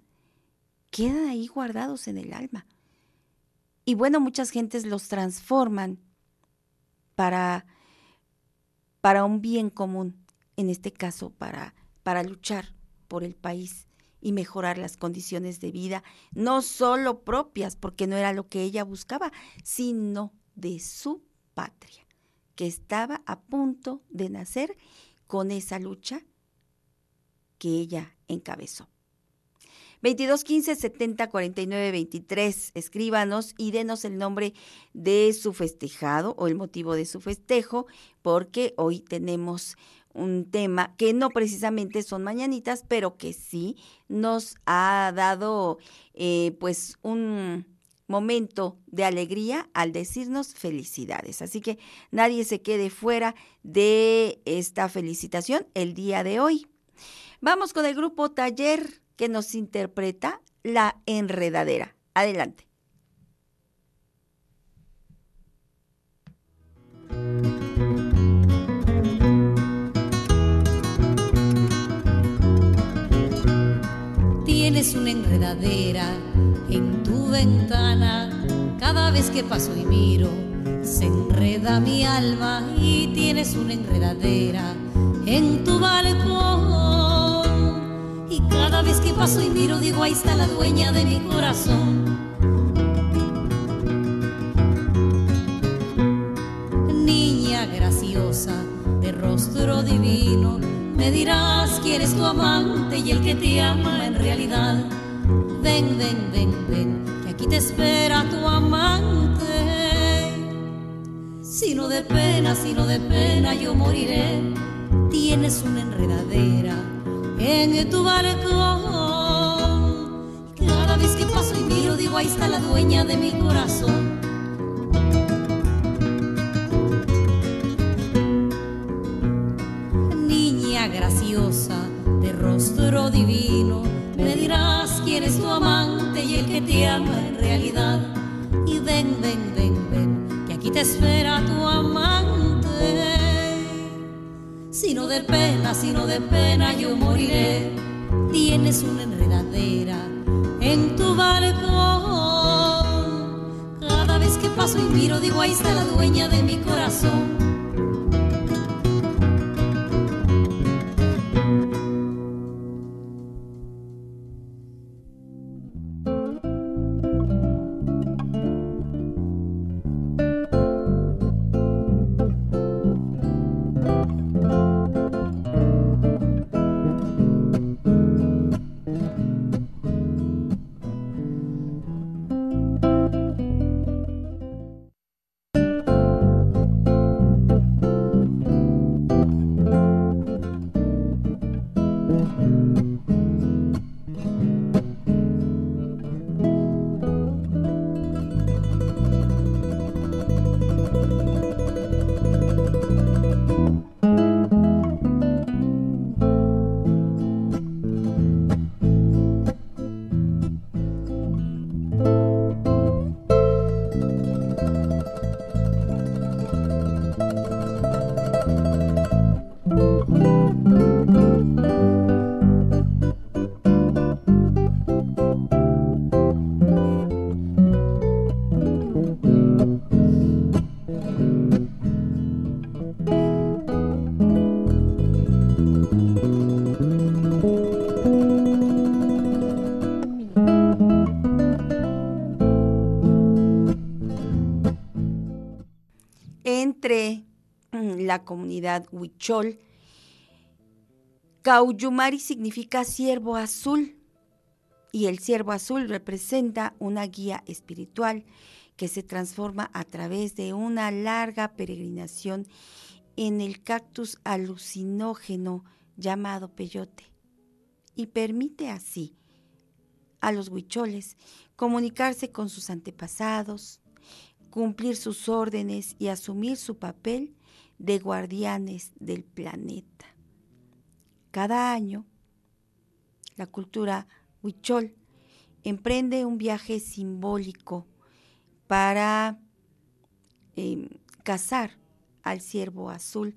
ahí guardados en el alma. Y bueno, muchas gentes los transforman para un bien común, en este caso para luchar por el país y mejorar las condiciones de vida, no solo propias, porque no era lo que ella buscaba, sino de su patria, que estaba a punto de nacer con esa lucha que ella encabezó. 2215-7049-23, escríbanos y denos el nombre de su festejado o el motivo de su festejo, porque hoy tenemos un tema que no precisamente son mañanitas, pero que sí nos ha dado pues un momento de alegría al decirnos felicidades. Así que nadie se quede fuera de esta felicitación el día de hoy. Vamos con el grupo Taller, que nos interpreta La Enredadera. Adelante. Tienes una enredadera en tu ventana, cada vez que paso y miro se enreda mi alma. Y tienes una enredadera en tu balcón, y cada vez que paso y miro digo, ahí está la dueña de mi corazón. Niña graciosa de rostro divino, me dirás quién es tu amante y el que te ama en realidad. Ven, ven, ven, ven, que aquí te espera tu amante. Si no de pena yo moriré. Tienes una enredadera en tu balcón, y cada vez que paso y miro digo, ahí está la dueña de mi corazón. Graciosa de rostro divino, me dirás quién es tu amante y el que te ama en realidad. Y ven, ven, ven, ven, que aquí te espera tu amante. Si no de pena yo moriré. Tienes una enredadera en tu balcón, cada vez que paso y miro digo, ahí está la dueña de mi corazón. la comunidad huichol. Cauyumari significa ciervo azul, y el ciervo azul representa una guía espiritual que se transforma a través de una larga peregrinación en el cactus alucinógeno llamado peyote, y permite así a los huicholes comunicarse con sus antepasados, cumplir sus órdenes y asumir su papel de guardianes del planeta. Cada año, la cultura huichol emprende un viaje simbólico para cazar al ciervo azul,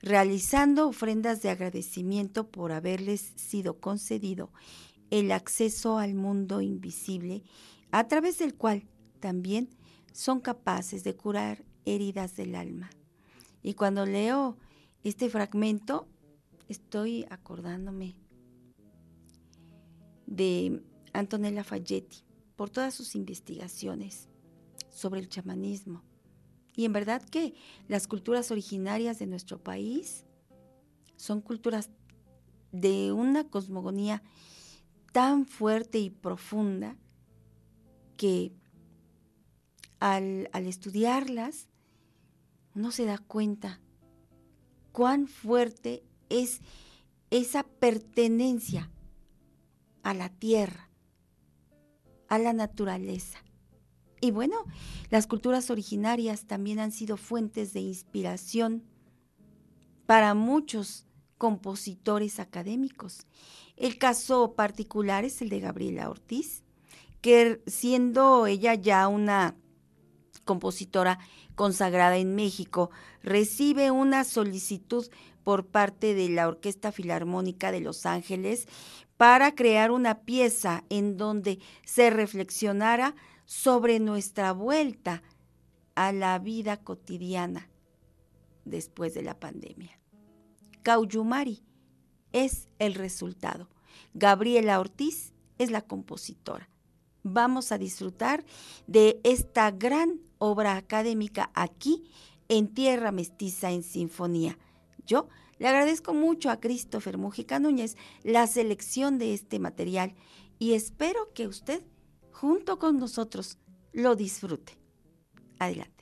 realizando ofrendas de agradecimiento por haberles sido concedido el acceso al mundo invisible, a través del cual también son capaces de curar heridas del alma. Y cuando leo este fragmento, estoy acordándome de Antonella Faggetti por todas sus investigaciones sobre el chamanismo. Y en verdad que las culturas originarias de nuestro país son culturas de una cosmogonía tan fuerte y profunda que al estudiarlas uno se da cuenta cuán fuerte es esa pertenencia a la tierra, a la naturaleza. Y bueno, las culturas originarias también han sido fuentes de inspiración para muchos compositores académicos. El caso particular es el de Gabriela Ortiz, que siendo ella ya una compositora consagrada en México, recibe una solicitud por parte de la Orquesta Filarmónica de Los Ángeles para crear una pieza en donde se reflexionara sobre nuestra vuelta a la vida cotidiana después de la pandemia. Cauyumari es el resultado. Gabriela Ortiz es la compositora. Vamos a disfrutar de esta gran obra académica aquí en Tierra Mestiza en Sinfonía. Yo le agradezco mucho a Christopher Mujica Núñez la selección de este material y espero que usted, junto con nosotros, lo disfrute. Adelante.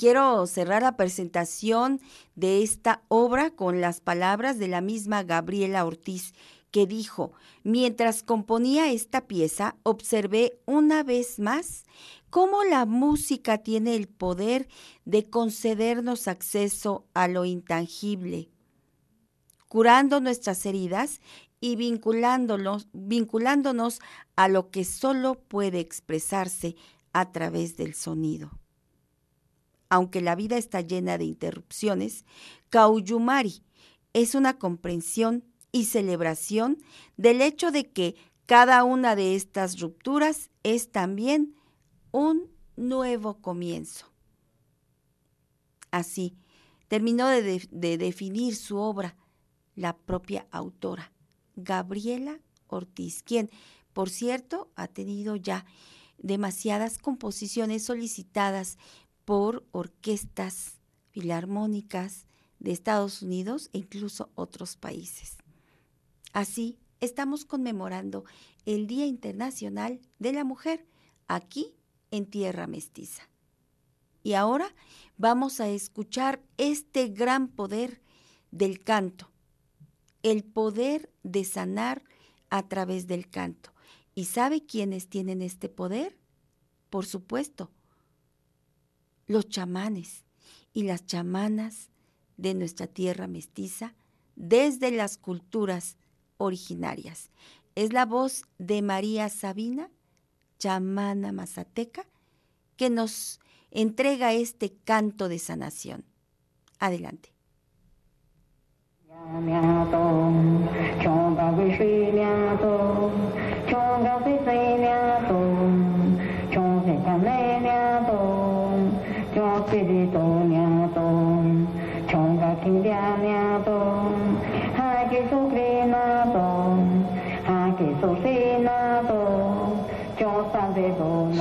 quiero cerrar la presentación de esta obra con las palabras de la misma Gabriela Ortiz, que dijo: mientras componía esta pieza, observé una vez más cómo la música tiene el poder de concedernos acceso a lo intangible, curando nuestras heridas y vinculándonos a lo que solo puede expresarse a través del sonido. Aunque la vida está llena de interrupciones, Cauyumari es una comprensión y celebración del hecho de que cada una de estas rupturas es también un nuevo comienzo. Así terminó de definir su obra la propia autora, Gabriela Ortiz, quien, por cierto, ha tenido ya demasiadas composiciones solicitadas por orquestas filarmónicas de Estados Unidos e incluso otros países. Así, estamos conmemorando el Día Internacional de la Mujer aquí en Tierra Mestiza. Y ahora vamos a escuchar este gran poder del canto, el poder de sanar a través del canto. ¿Y sabe quiénes tienen este poder? Por supuesto, los chamanes y las chamanas de nuestra tierra mestiza desde las culturas originarias. Es la voz de María Sabina, chamana mazateca, que nos entrega este canto de sanación. Adelante.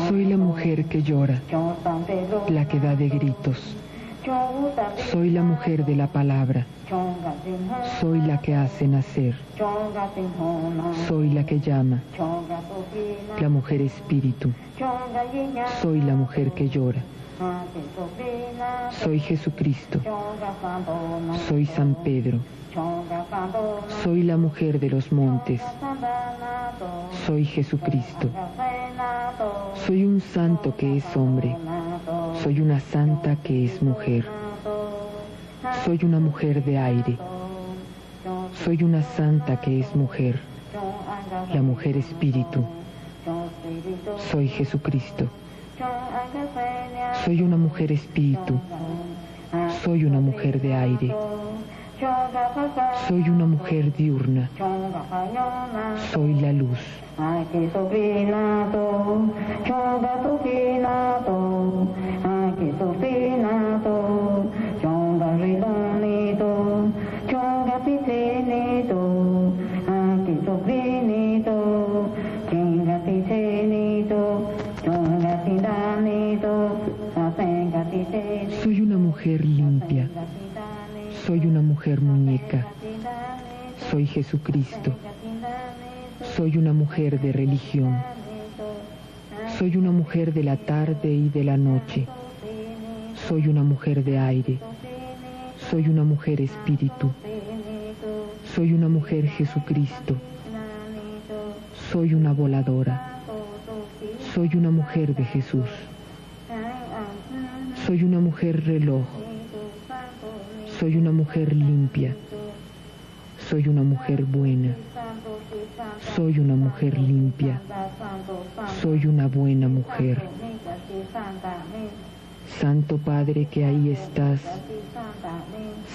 Soy la mujer que llora, la que da de gritos. Soy la mujer de la palabra. Soy la que hace nacer. Soy la que llama. La mujer espíritu. Soy la mujer que llora. Soy Jesucristo. Soy San Pedro. Soy la mujer de los montes. Soy Jesucristo. Soy un santo que es hombre. Soy una santa que es mujer. Soy una mujer de aire. Soy una santa que es mujer. La mujer espíritu. Soy Jesucristo. Soy una mujer espíritu. Soy una mujer de aire. Soy una mujer diurna. Soy la luz. Soy una mujer limpia. Soy una mujer muñeca. Soy Jesucristo. Soy una mujer de religión. Soy una mujer de la tarde y de la noche. Soy una mujer de aire. Soy una mujer espíritu. Soy una mujer Jesucristo. Soy una voladora. Soy una mujer de Jesús. Soy una mujer reloj. Soy una mujer limpia. Soy una mujer buena. Soy una mujer limpia. Soy una buena mujer. Santo Padre que ahí estás.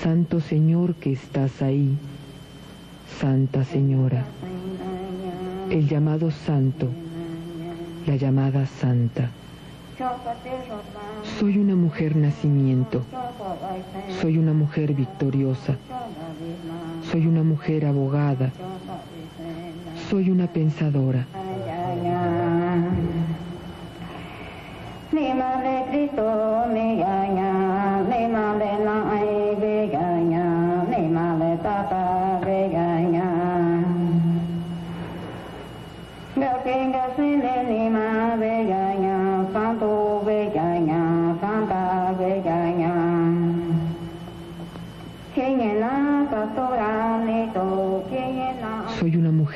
Santo Señor que estás ahí. Santa Señora. El llamado santo. La llamada santa. Soy una mujer nacimiento. Soy una mujer victoriosa. Soy una mujer abogada. Soy una pensadora. Santa Vega.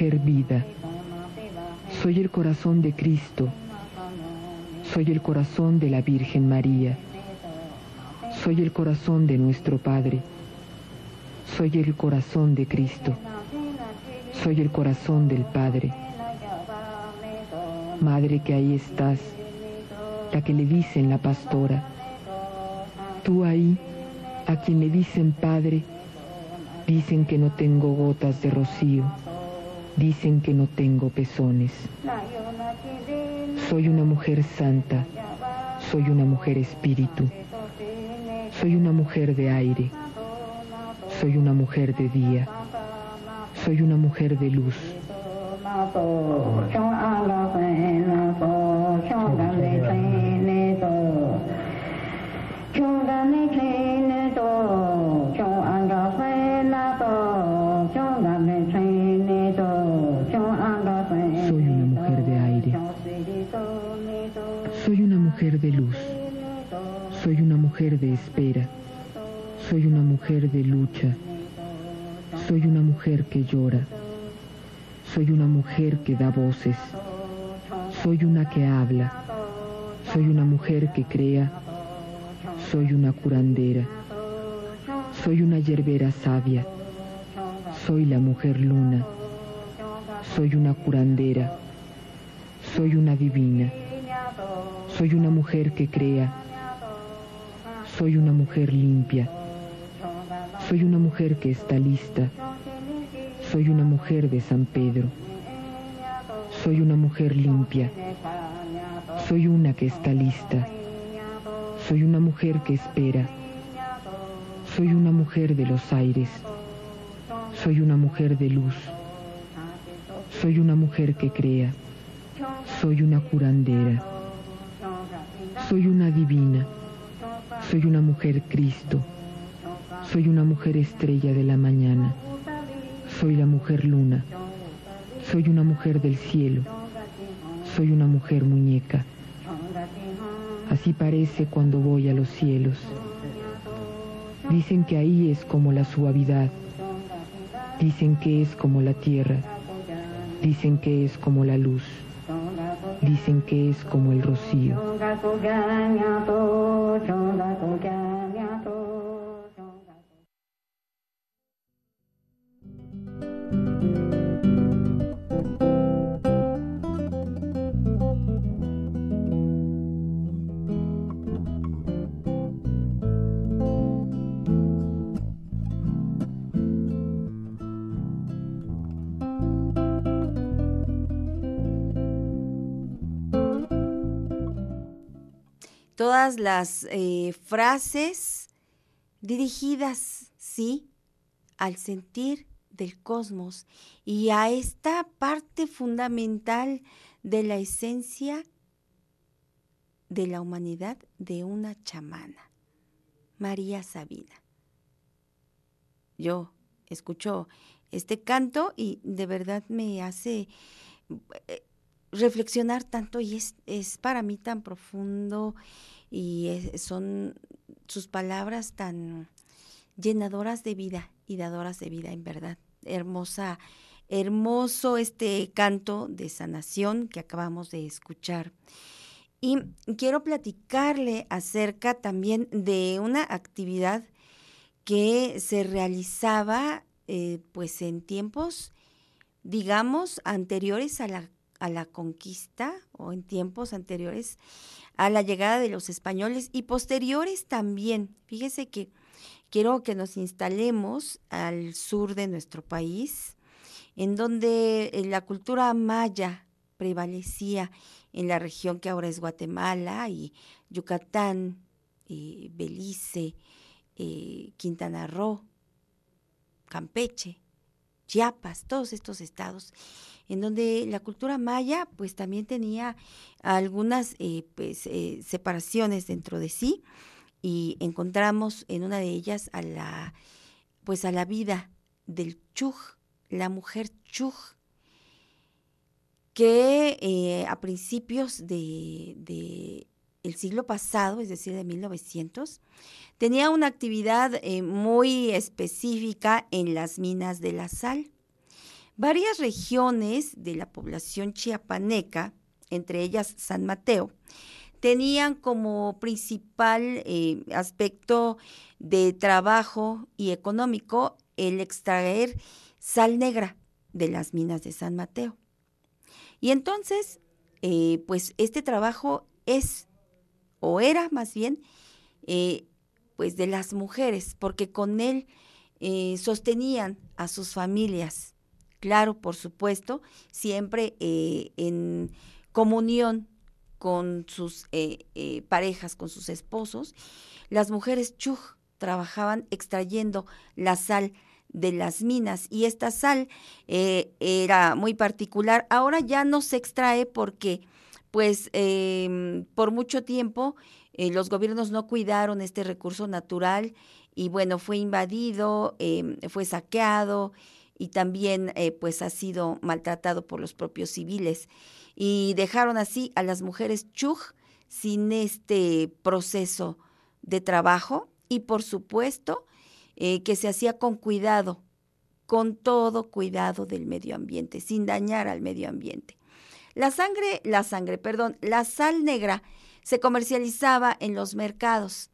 mujer vida. Soy el corazón de Cristo. Soy el corazón de la Virgen María. Soy el corazón de nuestro Padre. Soy el corazón de Cristo. Soy el corazón del Padre. Madre que ahí estás, la que le dicen la pastora. Tú ahí, a quien le dicen Padre, dicen que no tengo gotas de rocío. Dicen que no tengo pezones. Soy una mujer santa. Soy una mujer espíritu. Soy una mujer de aire. Soy una mujer de día. Soy una mujer de luz. Soy una mujer de aire. Soy una mujer de luz. Soy una mujer de espera. Soy una mujer de lucha. Soy una mujer que llora. Soy una mujer que da voces. Soy una que habla. Soy una mujer que crea. Soy una curandera. Soy una yerbera sabia. Soy la mujer luna. Soy una curandera. Soy una divina. Soy una mujer que crea. Soy una mujer limpia. Soy una mujer que está lista. Soy una mujer de San Pedro. Soy una mujer limpia. Soy una que está lista. Soy una mujer que espera. Soy una mujer de los aires. Soy una mujer de luz. Soy una mujer que crea. Soy una curandera. Soy una divina. Soy una mujer Cristo. Soy una mujer estrella de la mañana. Soy la mujer luna. Soy una mujer del cielo. Soy una mujer muñeca. Así parece cuando voy a los cielos. Dicen que ahí es como la suavidad. Dicen que es como la tierra. Dicen que es como la luz. Dicen que es como el rocío. Todas las frases dirigidas, sí, al sentir del cosmos y a esta parte fundamental de la esencia de la humanidad de una chamana, María Sabina. Yo escucho este canto y de verdad me hace reflexionar tanto y es para mí tan profundo y son sus palabras tan llenadoras de vida y dadoras de vida, en verdad. Hermoso este canto de sanación que acabamos de escuchar. Y quiero platicarle acerca también de una actividad que se realizaba pues en tiempos, digamos, anteriores a la conquista o en tiempos anteriores a la llegada de los españoles y posteriores también. Fíjese que quiero que nos instalemos al sur de nuestro país, en donde la cultura maya prevalecía en la región que ahora es Guatemala y Yucatán, Belice, Quintana Roo, Campeche, Chiapas, todos estos estados, en donde la cultura maya pues también tenía algunas separaciones dentro de sí y encontramos en una de ellas a la vida del chuj, la mujer chuj, que a principios del siglo pasado, es decir, de 1900, tenía una actividad muy específica en las minas de la sal. Varias regiones de la población chiapaneca, entre ellas San Mateo, tenían como principal aspecto de trabajo y económico el extraer sal negra de las minas de San Mateo. Y entonces, pues este trabajo es, o era más bien, pues de las mujeres, porque con él sostenían a sus familias, claro, por supuesto, siempre en comunión con sus parejas, con sus esposos. Las mujeres chuj trabajaban extrayendo la sal de las minas, y esta sal era muy particular. Ahora ya no se extrae porque, pues, por mucho tiempo los gobiernos no cuidaron este recurso natural y, bueno, fue invadido, fue saqueado y también, pues, ha sido maltratado por los propios civiles. Y dejaron así a las mujeres chuj sin este proceso de trabajo y, por supuesto, que se hacía con cuidado, con todo cuidado del medio ambiente, sin dañar al medio ambiente. La sal negra se comercializaba en los mercados.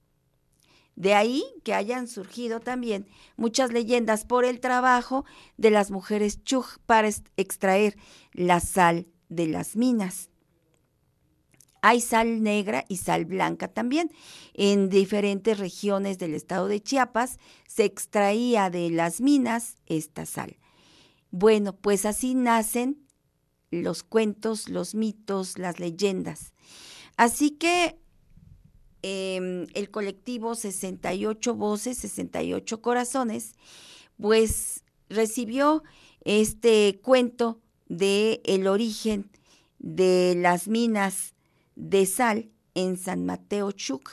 De ahí que hayan surgido también muchas leyendas por el trabajo de las mujeres chuj para extraer la sal de las minas. Hay sal negra y sal blanca también. En diferentes regiones del estado de Chiapas se extraía de las minas esta sal. Bueno, pues así nacen los cuentos, los mitos, las leyendas. Así que el colectivo 68 Voces, 68 Corazones, pues recibió este cuento de el origen de las minas de sal en San Mateo Chuc.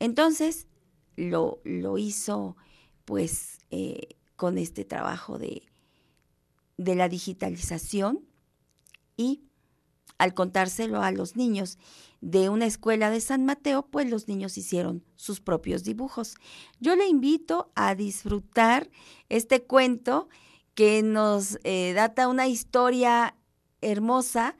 Entonces lo hizo, pues, con este trabajo de la digitalización, y al contárselo a los niños de una escuela de San Mateo, pues los niños hicieron sus propios dibujos. Yo le invito a disfrutar este cuento que nos data una historia hermosa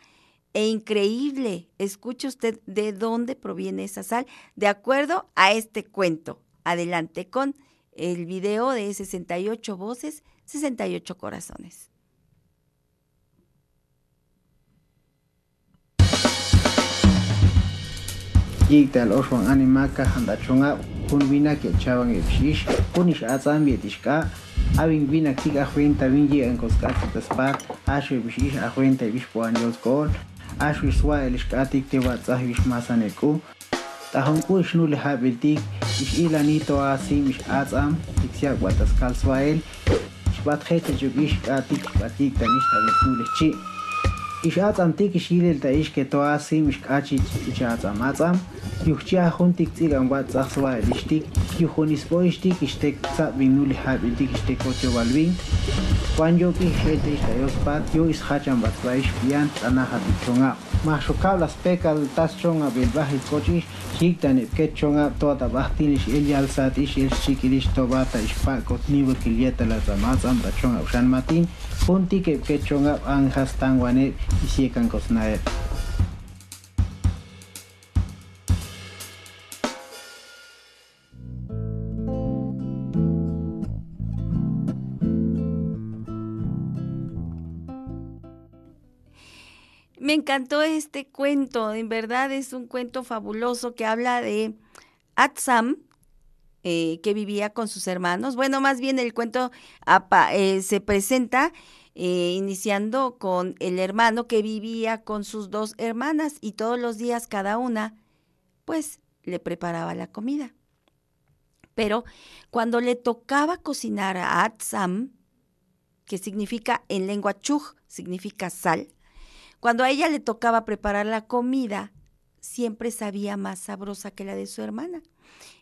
e increíble. Escuche usted de dónde proviene esa sal, de acuerdo a este cuento. Adelante con el video de 68 Voces, 68 Corazones. Yigtal Oshwan Animaka Handachunga, Kunvina Kiachaban Epshish, Kunish Azam Yetishka, Avin Vina Kika Juenta Vinji en Koskati Taspa, Ashu Bishish Ajuenta Bishpuan Yoskol. Ashwiswa elishkatik tewatzahvish masaneku. Tahonku ishnule habiltik, ish ilanito asim ish azam, tixiak wataskalswael. Shbatjete yugishkatik shbatik tanish tabesnulechi. Ish azamtik ish ilel taishketo asim ish achich ish azam azam. Yuchia juntik tzigan watzahswael ishtik. Yujunispo ishtik ishtek tzabinule habiltik ishtekotio balvin. Cuando yo quise de los patios, hachan batlaish, pian, anahat y chonga. Machucab las pecas, taschonga, bilbaji, cochis, higtan, ketchonga, toda bastinish, el yalsatish, el chiquilish, tobata, ispacot, nivel quilieta, las damas, ambachonga, San Martín, punti que ketchonga, anjas, tanguanet y siecan cosnaet. Me encantó este cuento, en verdad es un cuento fabuloso que habla de Atsam, que vivía con sus hermanos. Bueno, más bien el cuento se presenta iniciando con el hermano que vivía con sus dos hermanas y todos los días cada una, pues, le preparaba la comida. Pero cuando le tocaba cocinar a Atsam, que significa en lengua chuj, significa sal, cuando a ella le tocaba preparar la comida, siempre sabía más sabrosa que la de su hermana.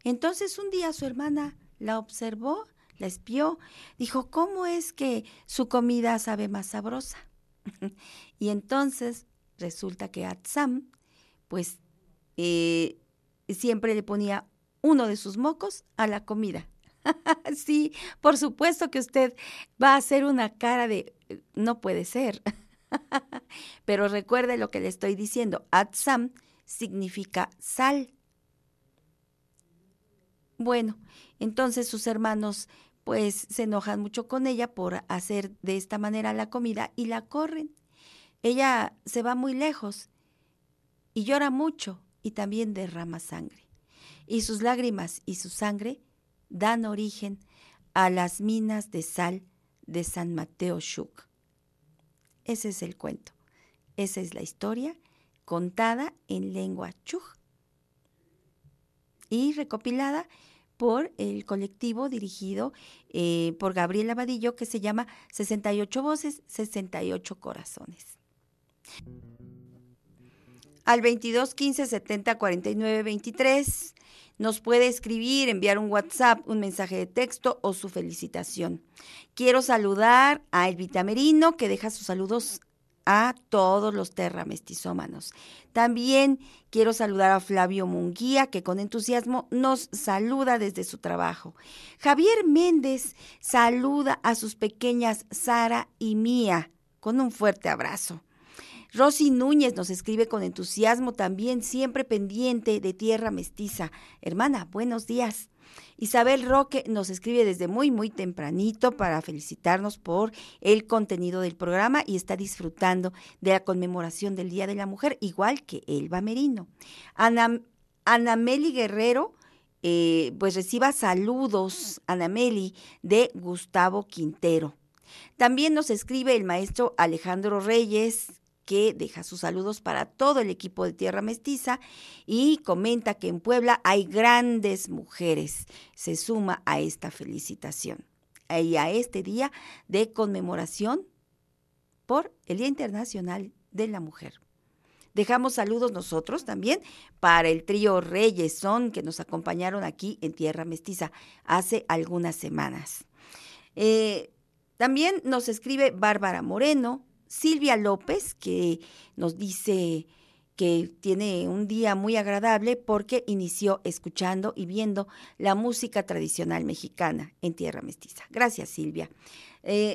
Entonces un día su hermana la observó, la espió, dijo, ¿cómo es que su comida sabe más sabrosa? Y entonces resulta que Atsam, pues, siempre le ponía uno de sus mocos a la comida. Sí, por supuesto que usted va a hacer una cara de no puede ser. Pero recuerde lo que le estoy diciendo. Atsam significa sal. Bueno, entonces sus hermanos pues se enojan mucho con ella por hacer de esta manera la comida y la corren. Ella se va muy lejos y llora mucho y también derrama sangre. Y sus lágrimas y su sangre dan origen a las minas de sal de San Mateo Xuc. Ese es el cuento. Esa es la historia contada en lengua chuj y recopilada por el colectivo dirigido por Gabriel Abadillo, que se llama 68 Voces, 68 Corazones. Al 22 15 70 49 23 nos puede escribir, enviar un WhatsApp, un mensaje de texto o su felicitación. Quiero saludar a Elvita Merino, que deja sus saludos a todos los terramestizómanos. También quiero saludar a Flavio Munguía, que con entusiasmo nos saluda desde su trabajo. Javier Méndez saluda a sus pequeñas Sara y Mía con un fuerte abrazo. Rosy Núñez nos escribe con entusiasmo, también siempre pendiente de Tierra Mestiza. Hermana, buenos días. Isabel Roque nos escribe desde muy, muy tempranito para felicitarnos por el contenido del programa y está disfrutando de la conmemoración del Día de la Mujer, igual que Elba Merino. Anameli Guerrero, pues reciba saludos, Anameli, de Gustavo Quintero. También nos escribe el maestro Alejandro Reyes, que deja sus saludos para todo el equipo de Tierra Mestiza y comenta que en Puebla hay grandes mujeres. Se suma a esta felicitación y a este día de conmemoración por el Día Internacional de la Mujer. Dejamos saludos nosotros también para el trío Reyesón, que nos acompañaron aquí en Tierra Mestiza hace algunas semanas. También nos escribe Bárbara Moreno, Silvia López, que nos dice que tiene un día muy agradable porque inició escuchando y viendo la música tradicional mexicana en Tierra Mestiza. Gracias, Silvia.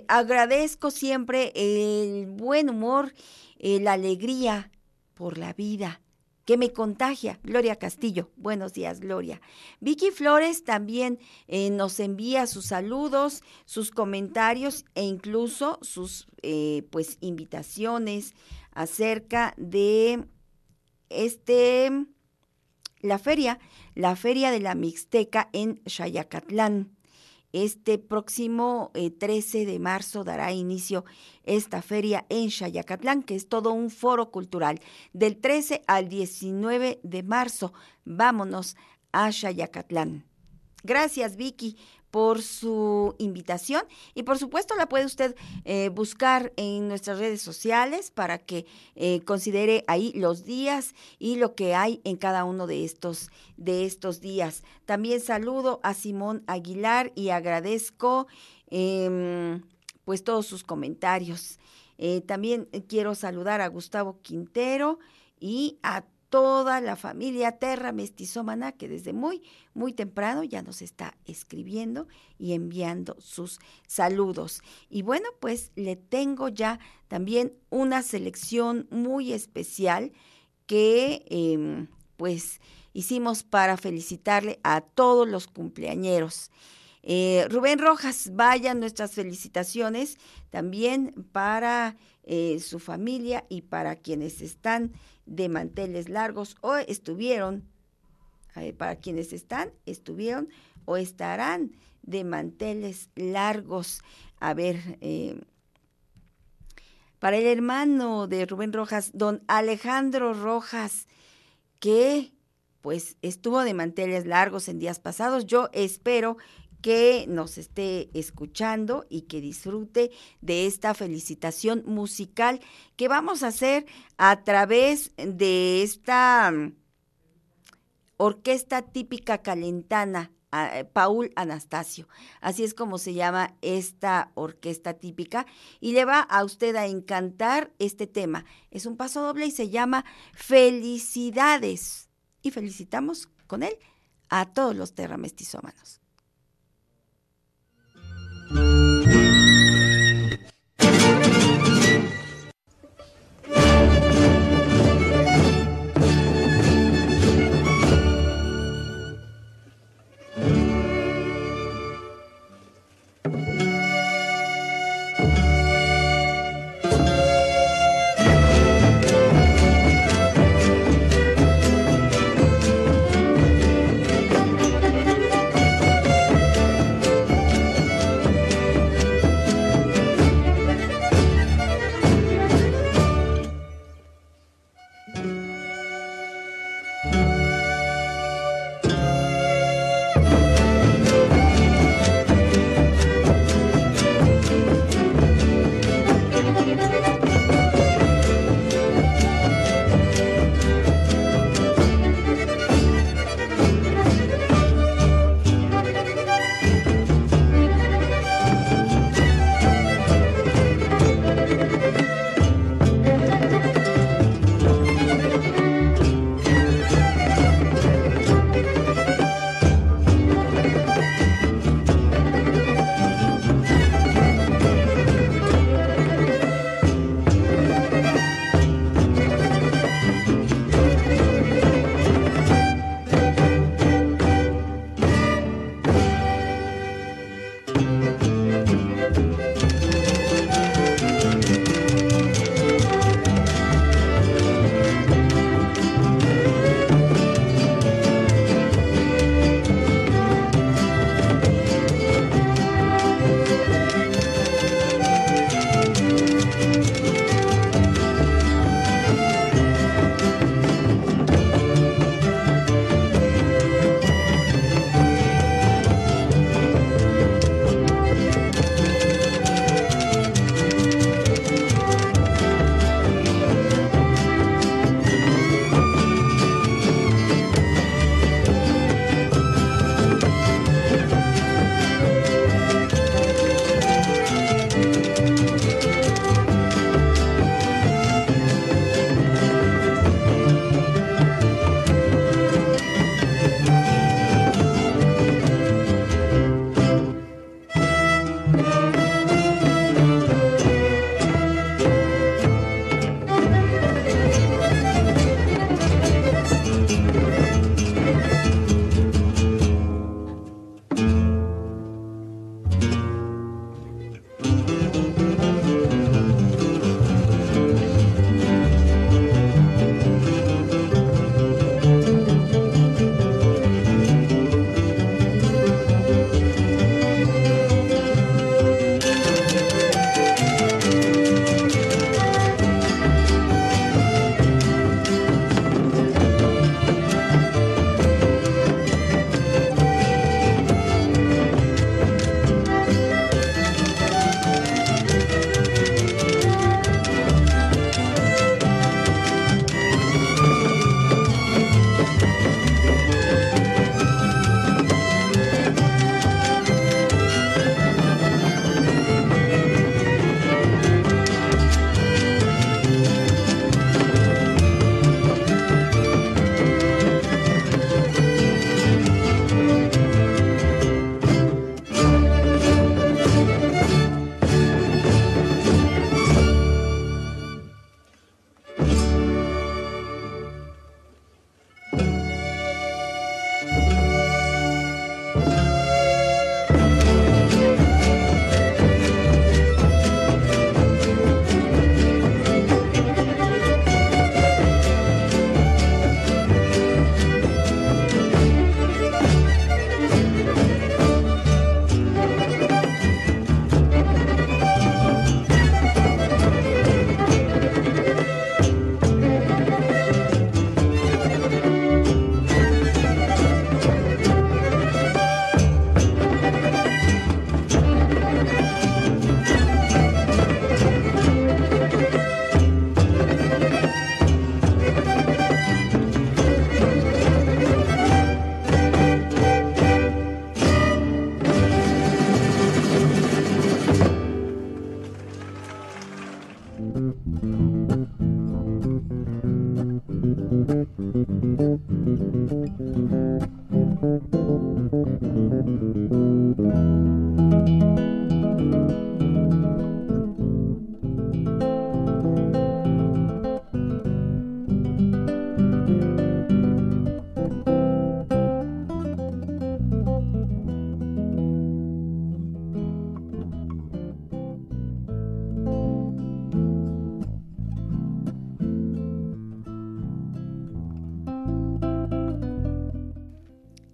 Agradezco siempre el buen humor, la alegría por la vida que me contagia. Gloria Castillo, buenos días, Gloria. Vicky Flores también nos envía sus saludos, sus comentarios e incluso sus pues invitaciones acerca de la feria de la Mixteca en Xayacatlán. Este próximo 13 de marzo dará inicio esta feria en Xayacatlán, que es todo un foro cultural. Del 13 al 19 de marzo, vámonos a Xayacatlán. Gracias, Vicky, por su invitación y por supuesto la puede usted buscar en nuestras redes sociales para que considere ahí los días y lo que hay en cada uno de estos días. También saludo a Simón Aguilar y agradezco pues todos sus comentarios. También quiero saludar a Gustavo Quintero y a toda la familia Terra Mestizómana, que desde muy, muy temprano ya nos está escribiendo y enviando sus saludos. Y bueno, pues le tengo ya también una selección muy especial que pues hicimos para felicitarle a todos los cumpleañeros. Rubén Rojas, vayan nuestras felicitaciones también para su familia y para quienes están de manteles largos o estuvieron o estarán de manteles largos. A ver, para el hermano de Rubén Rojas, don Alejandro Rojas, que pues estuvo de manteles largos en días pasados. Yo espero que nos esté escuchando y que disfrute de esta felicitación musical que vamos a hacer a través de esta orquesta típica calentana, Paul Anastasio. Así es como se llama esta orquesta típica y le va a usted a encantar este tema. Es un paso doble y se llama Felicidades. Y felicitamos con él a todos los terramestizómanos.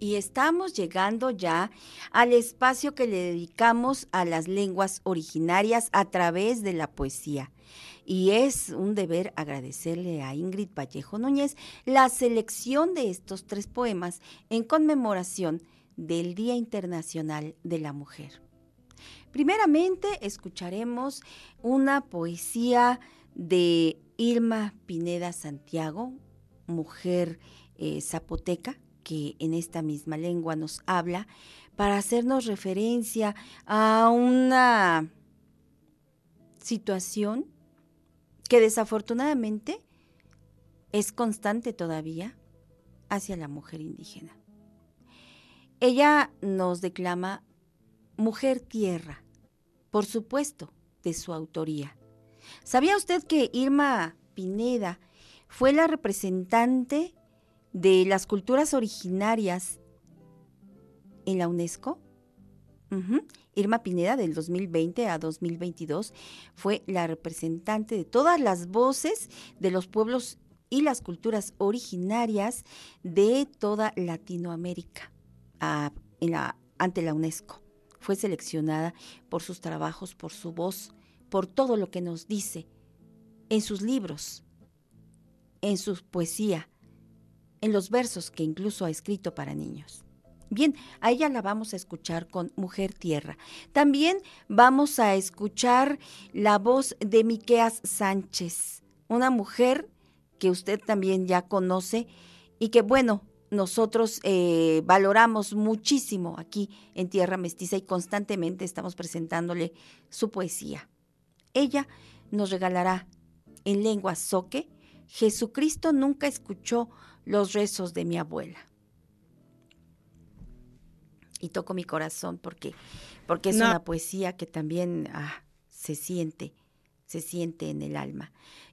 y estamos llegando ya al espacio que le dedicamos a las lenguas originarias a través de la poesía. Y es un deber agradecerle a Ingrid Vallejo Núñez la selección de estos tres poemas en conmemoración del Día Internacional de la Mujer. Primeramente escucharemos una poesía de Irma Pineda Santiago, mujer zapoteca, que en esta misma lengua nos habla para hacernos referencia a una situación que desafortunadamente es constante todavía hacia la mujer indígena. Ella nos declama Mujer Tierra, por supuesto, de su autoría. ¿Sabía usted que Irma Pineda fue la representante de las culturas originarias en la UNESCO? Irma Pineda, del 2020 a 2022, fue la representante de todas las voces de los pueblos y las culturas originarias de toda Latinoamérica ante la UNESCO. Fue seleccionada por sus trabajos, por su voz, por todo lo que nos dice, en sus libros, en su poesía, en los versos que incluso ha escrito para niños. Bien, a ella la vamos a escuchar con Mujer Tierra. También vamos a escuchar la voz de Miqueas Sánchez, una mujer que usted también ya conoce y que, bueno, nosotros valoramos muchísimo aquí en Tierra Mestiza y constantemente estamos presentándole su poesía. Ella nos regalará en lengua zoque Jesucristo nunca escuchó los rezos de mi abuela. Y toco mi corazón porque es una poesía que también se siente en el alma.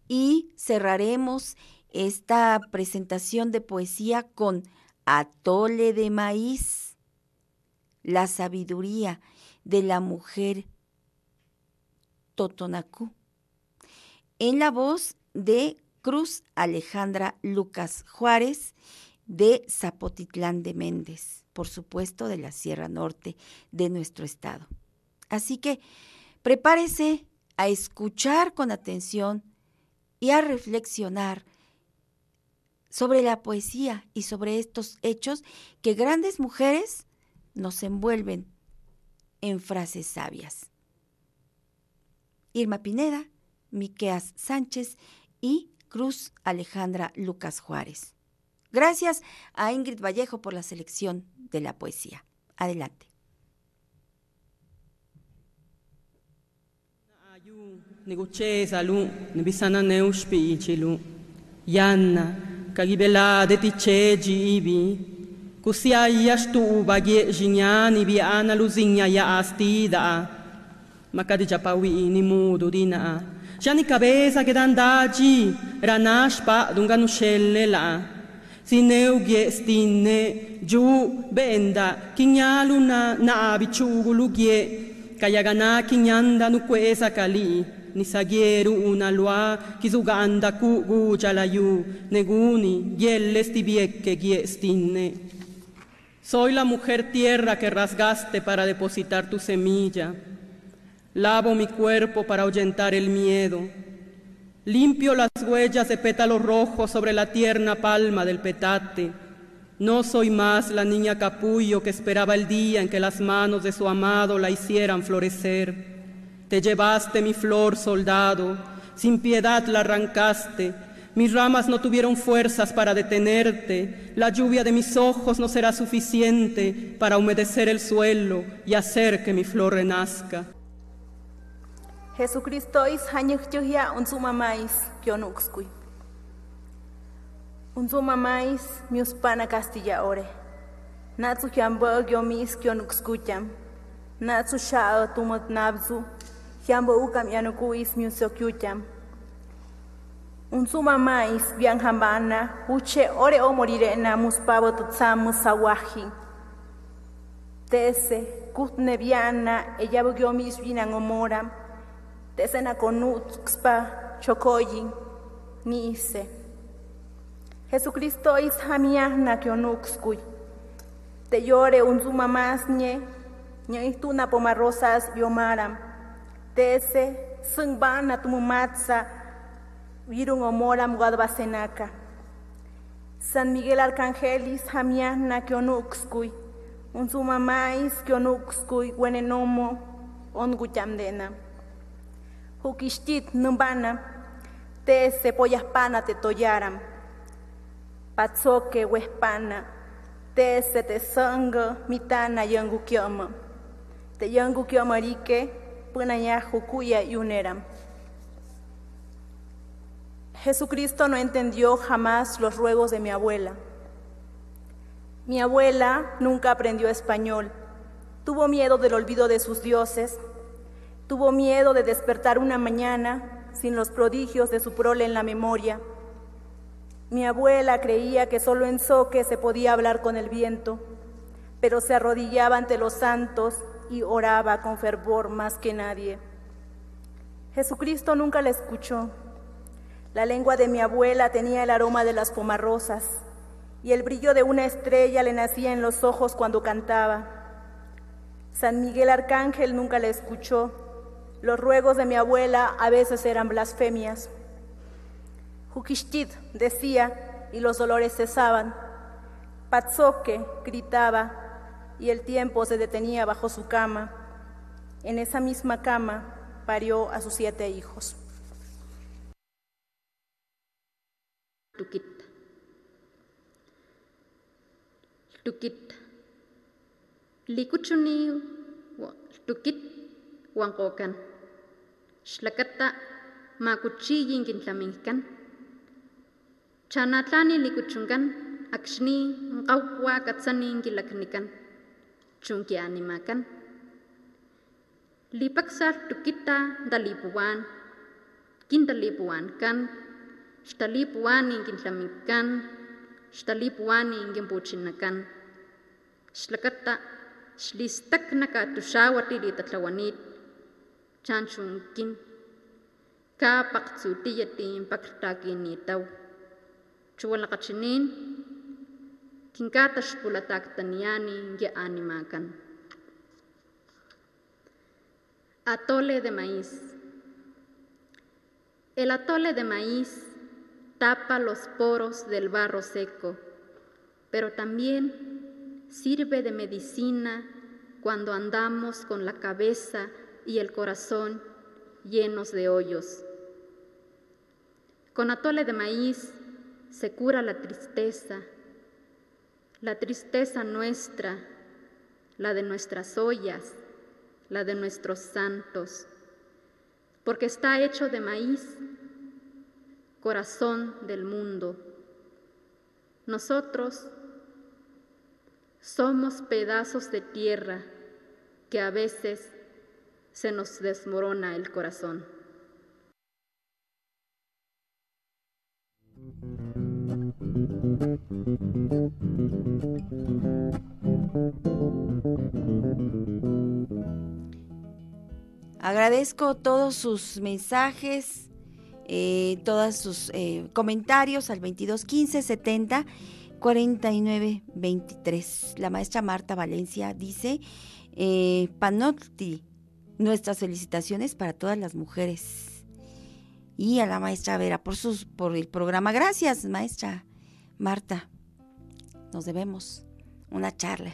Y cerraremos esta presentación de poesía con Atole de Maíz, la sabiduría de la mujer Totonacú, en la voz de Cruz Alejandra Lucas Juárez, de Zapotitlán de Méndez, por supuesto de la Sierra Norte de nuestro estado. Así que prepárese a escuchar con atención y a reflexionar sobre la poesía y sobre estos hechos que grandes mujeres nos envuelven en frases sabias. Irma Pineda, Miqueas Sánchez y Cruz Alejandra Lucas Juárez. Gracias a Ingrid Vallejo por la selección de la poesía. Adelante. Sineu gestine ju benda kinyaluna na bichugulugie kayagana kinyanda nukwesa kali nisageru unalwa kizuganda ku guchalayu neguni yellestibieke gestine. Soy la mujer tierra que rasgaste para depositar tu semilla. Lavo mi cuerpo para ahuyentar el miedo. Limpio las huellas de pétalos rojos sobre la tierna palma del petate. No soy más la niña capullo que esperaba el día en que las manos de su amado la hicieran florecer. Te llevaste mi flor, soldado, sin piedad la arrancaste. Mis ramas no tuvieron fuerzas para detenerte. La lluvia de mis ojos no será suficiente para humedecer el suelo y hacer que mi flor renazca. Jesucristo is hañichtuhia unzumamais kionuxcui. Unzumamais miuspana castilla ore. Natsu hiambo giomis kionuxcucham. Natsu shao tumot nabzu. Hiambo ucam yanucuis miusocucham. Unzumamais bianjambana. Uche ore o morirena muspavo tutsamu sawaji. Tese kutneviana ellabo giomis vinan omoram. Tesena conuxpa chocoyin, nice. Jesucristo is hamiahna kionuxcuy. te llore un sumamazñe, ñaistuna pomarrosas yomaram, tese, sangbana tumumatza, virun omoram guadbacenaca. San Miguel Arcangelis, jamiana kionuxcuy, un sumamais kionuxcuy, guenenomo, onguchamdena. Juquistit numbana, tese pollaspana te toyaram, patzoque huespana, tese te sanga mitana yangukioma, te yangukiomarique, punaya jucuya yuneram. Jesucristo no entendió jamás los ruegos de mi abuela. Mi abuela nunca aprendió español, tuvo miedo del olvido de sus dioses, tuvo miedo de despertar una mañana sin los prodigios de su prole en la memoria. Mi abuela creía que solo en zoque se podía hablar con el viento, pero se arrodillaba ante los santos y oraba con fervor más que nadie. Jesucristo nunca la escuchó. La lengua de mi abuela tenía el aroma de las pomarrosas y el brillo de una estrella le nacía en los ojos cuando cantaba. San Miguel Arcángel nunca la escuchó. Los ruegos de mi abuela a veces eran blasfemias. Juquishtit decía y los dolores cesaban. Patzoque gritaba y el tiempo se detenía bajo su cama. En esa misma cama parió a sus 7 hijos. Tukit, tukit, likuchuni, tukit, wankokan, shlakata, makuchi yingin tlaminkan, chanatlani likuchungan, akshni, ngawwa katsani ingilaknikan, chunki animakan, lipaksar tukita, dalipuan, kindalipuan kan, Xtalipuan ingintlamikan, xtalipuan inginpuchinakan, xlakata, xlistaknaka tuxawatiritatlawanit, chanchunkin, kapaktsutiyatin paktakinitaw, chuwalakachinin, kinkataxpulataktaniani ingianimakan. Atole de maíz. El atole de maíz tapa los poros del barro seco, pero también sirve de medicina cuando andamos con la cabeza y el corazón llenos de hoyos. Con atole de maíz se cura la tristeza nuestra, la de nuestras ollas, la de nuestros santos, porque está hecho de maíz, corazón del mundo. Nosotros somos pedazos de tierra que a veces se nos desmorona el corazón. Agradezco todos sus mensajes, todos sus comentarios al 22 15 70 49 23. La maestra Marta Valencia dice, Panotti, nuestras felicitaciones para todas las mujeres. Y a la maestra Vera por el programa. Gracias, maestra Marta. Nos debemos una charla.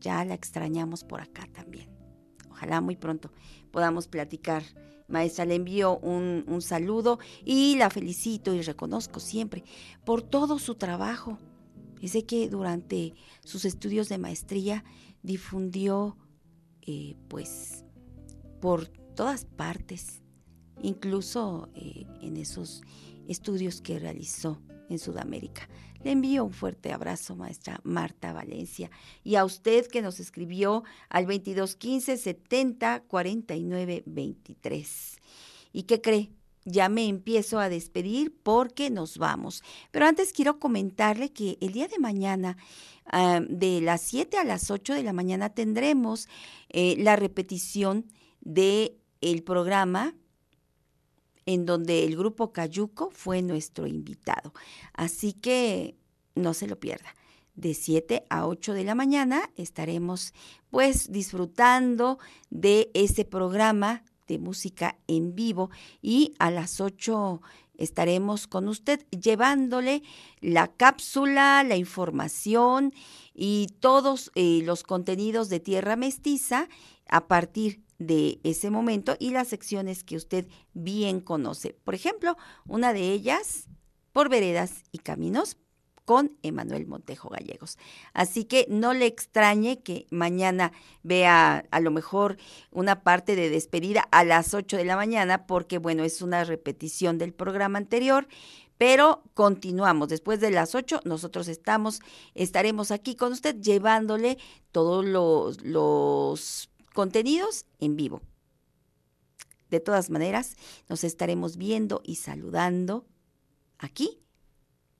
Ya la extrañamos por acá también. Ojalá muy pronto podamos platicar. Maestra, le envío un saludo y la felicito y reconozco siempre por todo su trabajo. Sé que durante sus estudios de maestría difundió pues por todas partes, incluso en esos estudios que realizó en Sudamérica. Le envío un fuerte abrazo, maestra Marta Valencia, y a usted que nos escribió al 22 15 70 49 23. ¿Y qué cree? Ya me empiezo a despedir porque nos vamos. Pero antes quiero comentarle que el día de mañana, de las 7 a las 8 de la mañana, tendremos la repetición del programa en donde el grupo Cayuco fue nuestro invitado. Así que no se lo pierda. de 7 a 8 de la mañana estaremos pues disfrutando de este programa de música en vivo, y a las 8 estaremos con usted llevándole la cápsula, la información y todos los contenidos de Tierra Mestiza a partir de ese momento y las secciones que usted bien conoce. Por ejemplo, una de ellas, Por Veredas y Caminos, con Emanuel Montejo Gallegos. Así que no le extrañe que mañana vea a lo mejor una parte de despedida a las 8 de la mañana, porque bueno, es una repetición del programa anterior, pero continuamos. Después de las 8 nosotros estaremos aquí con usted llevándole todos los contenidos en vivo. De todas maneras, nos estaremos viendo y saludando aquí,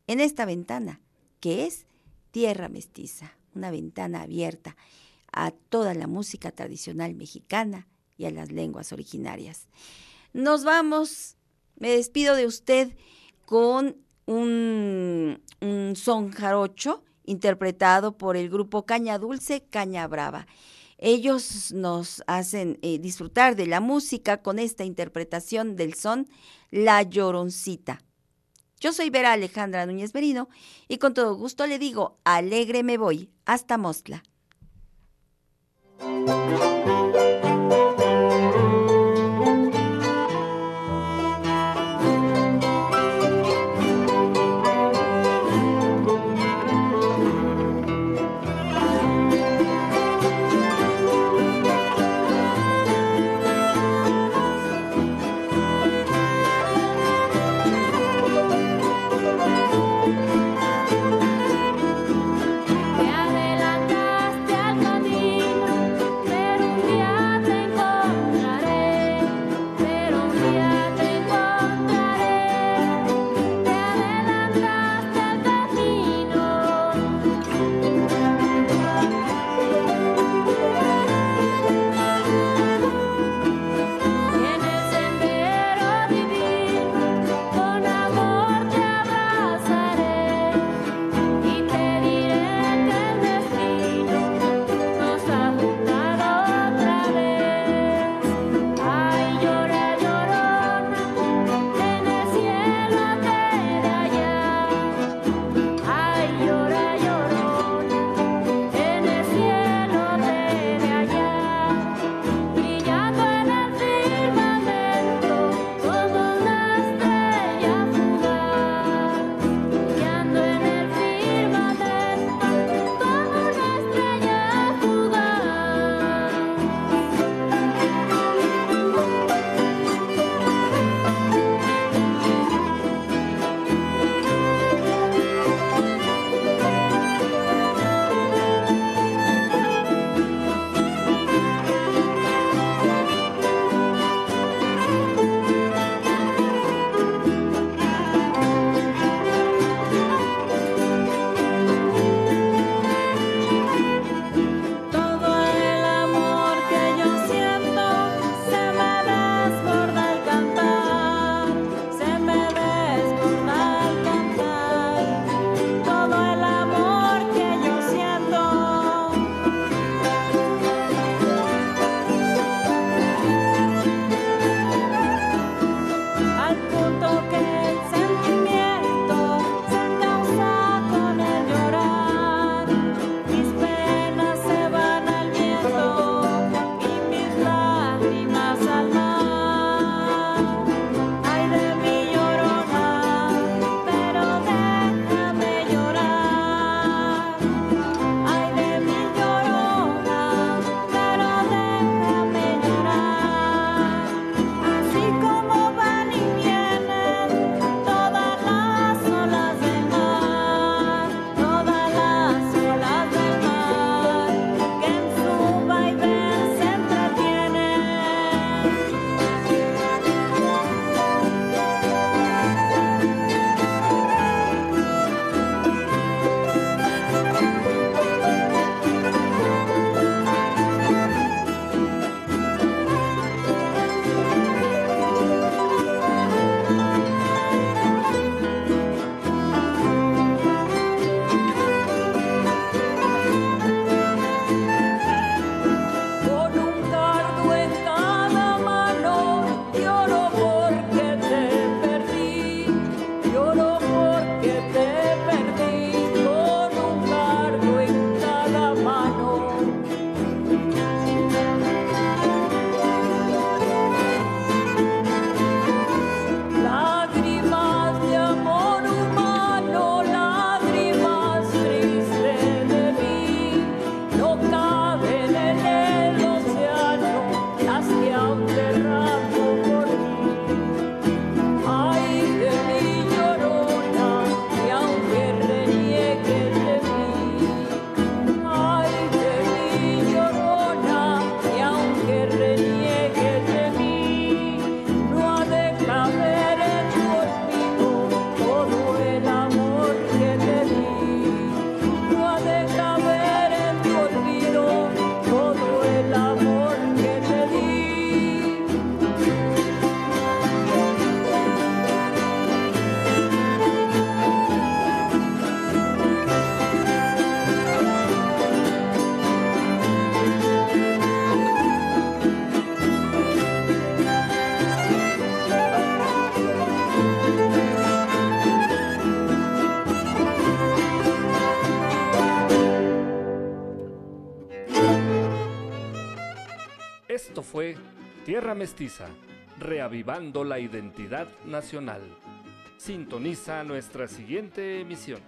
en esta ventana, que es Tierra Mestiza, una ventana abierta a toda la música tradicional mexicana y a las lenguas originarias. Nos vamos, me despido de usted con un son jarocho interpretado por el grupo Caña Dulce, Caña Brava. Ellos nos hacen disfrutar de la música con esta interpretación del son La Lloroncita. Yo soy Vera Alejandra Núñez Merino y con todo gusto le digo, alegre me voy, hasta Mostla. Yeah. Esto fue Tierra Mestiza, reavivando la identidad nacional. Sintoniza nuestra siguiente emisión.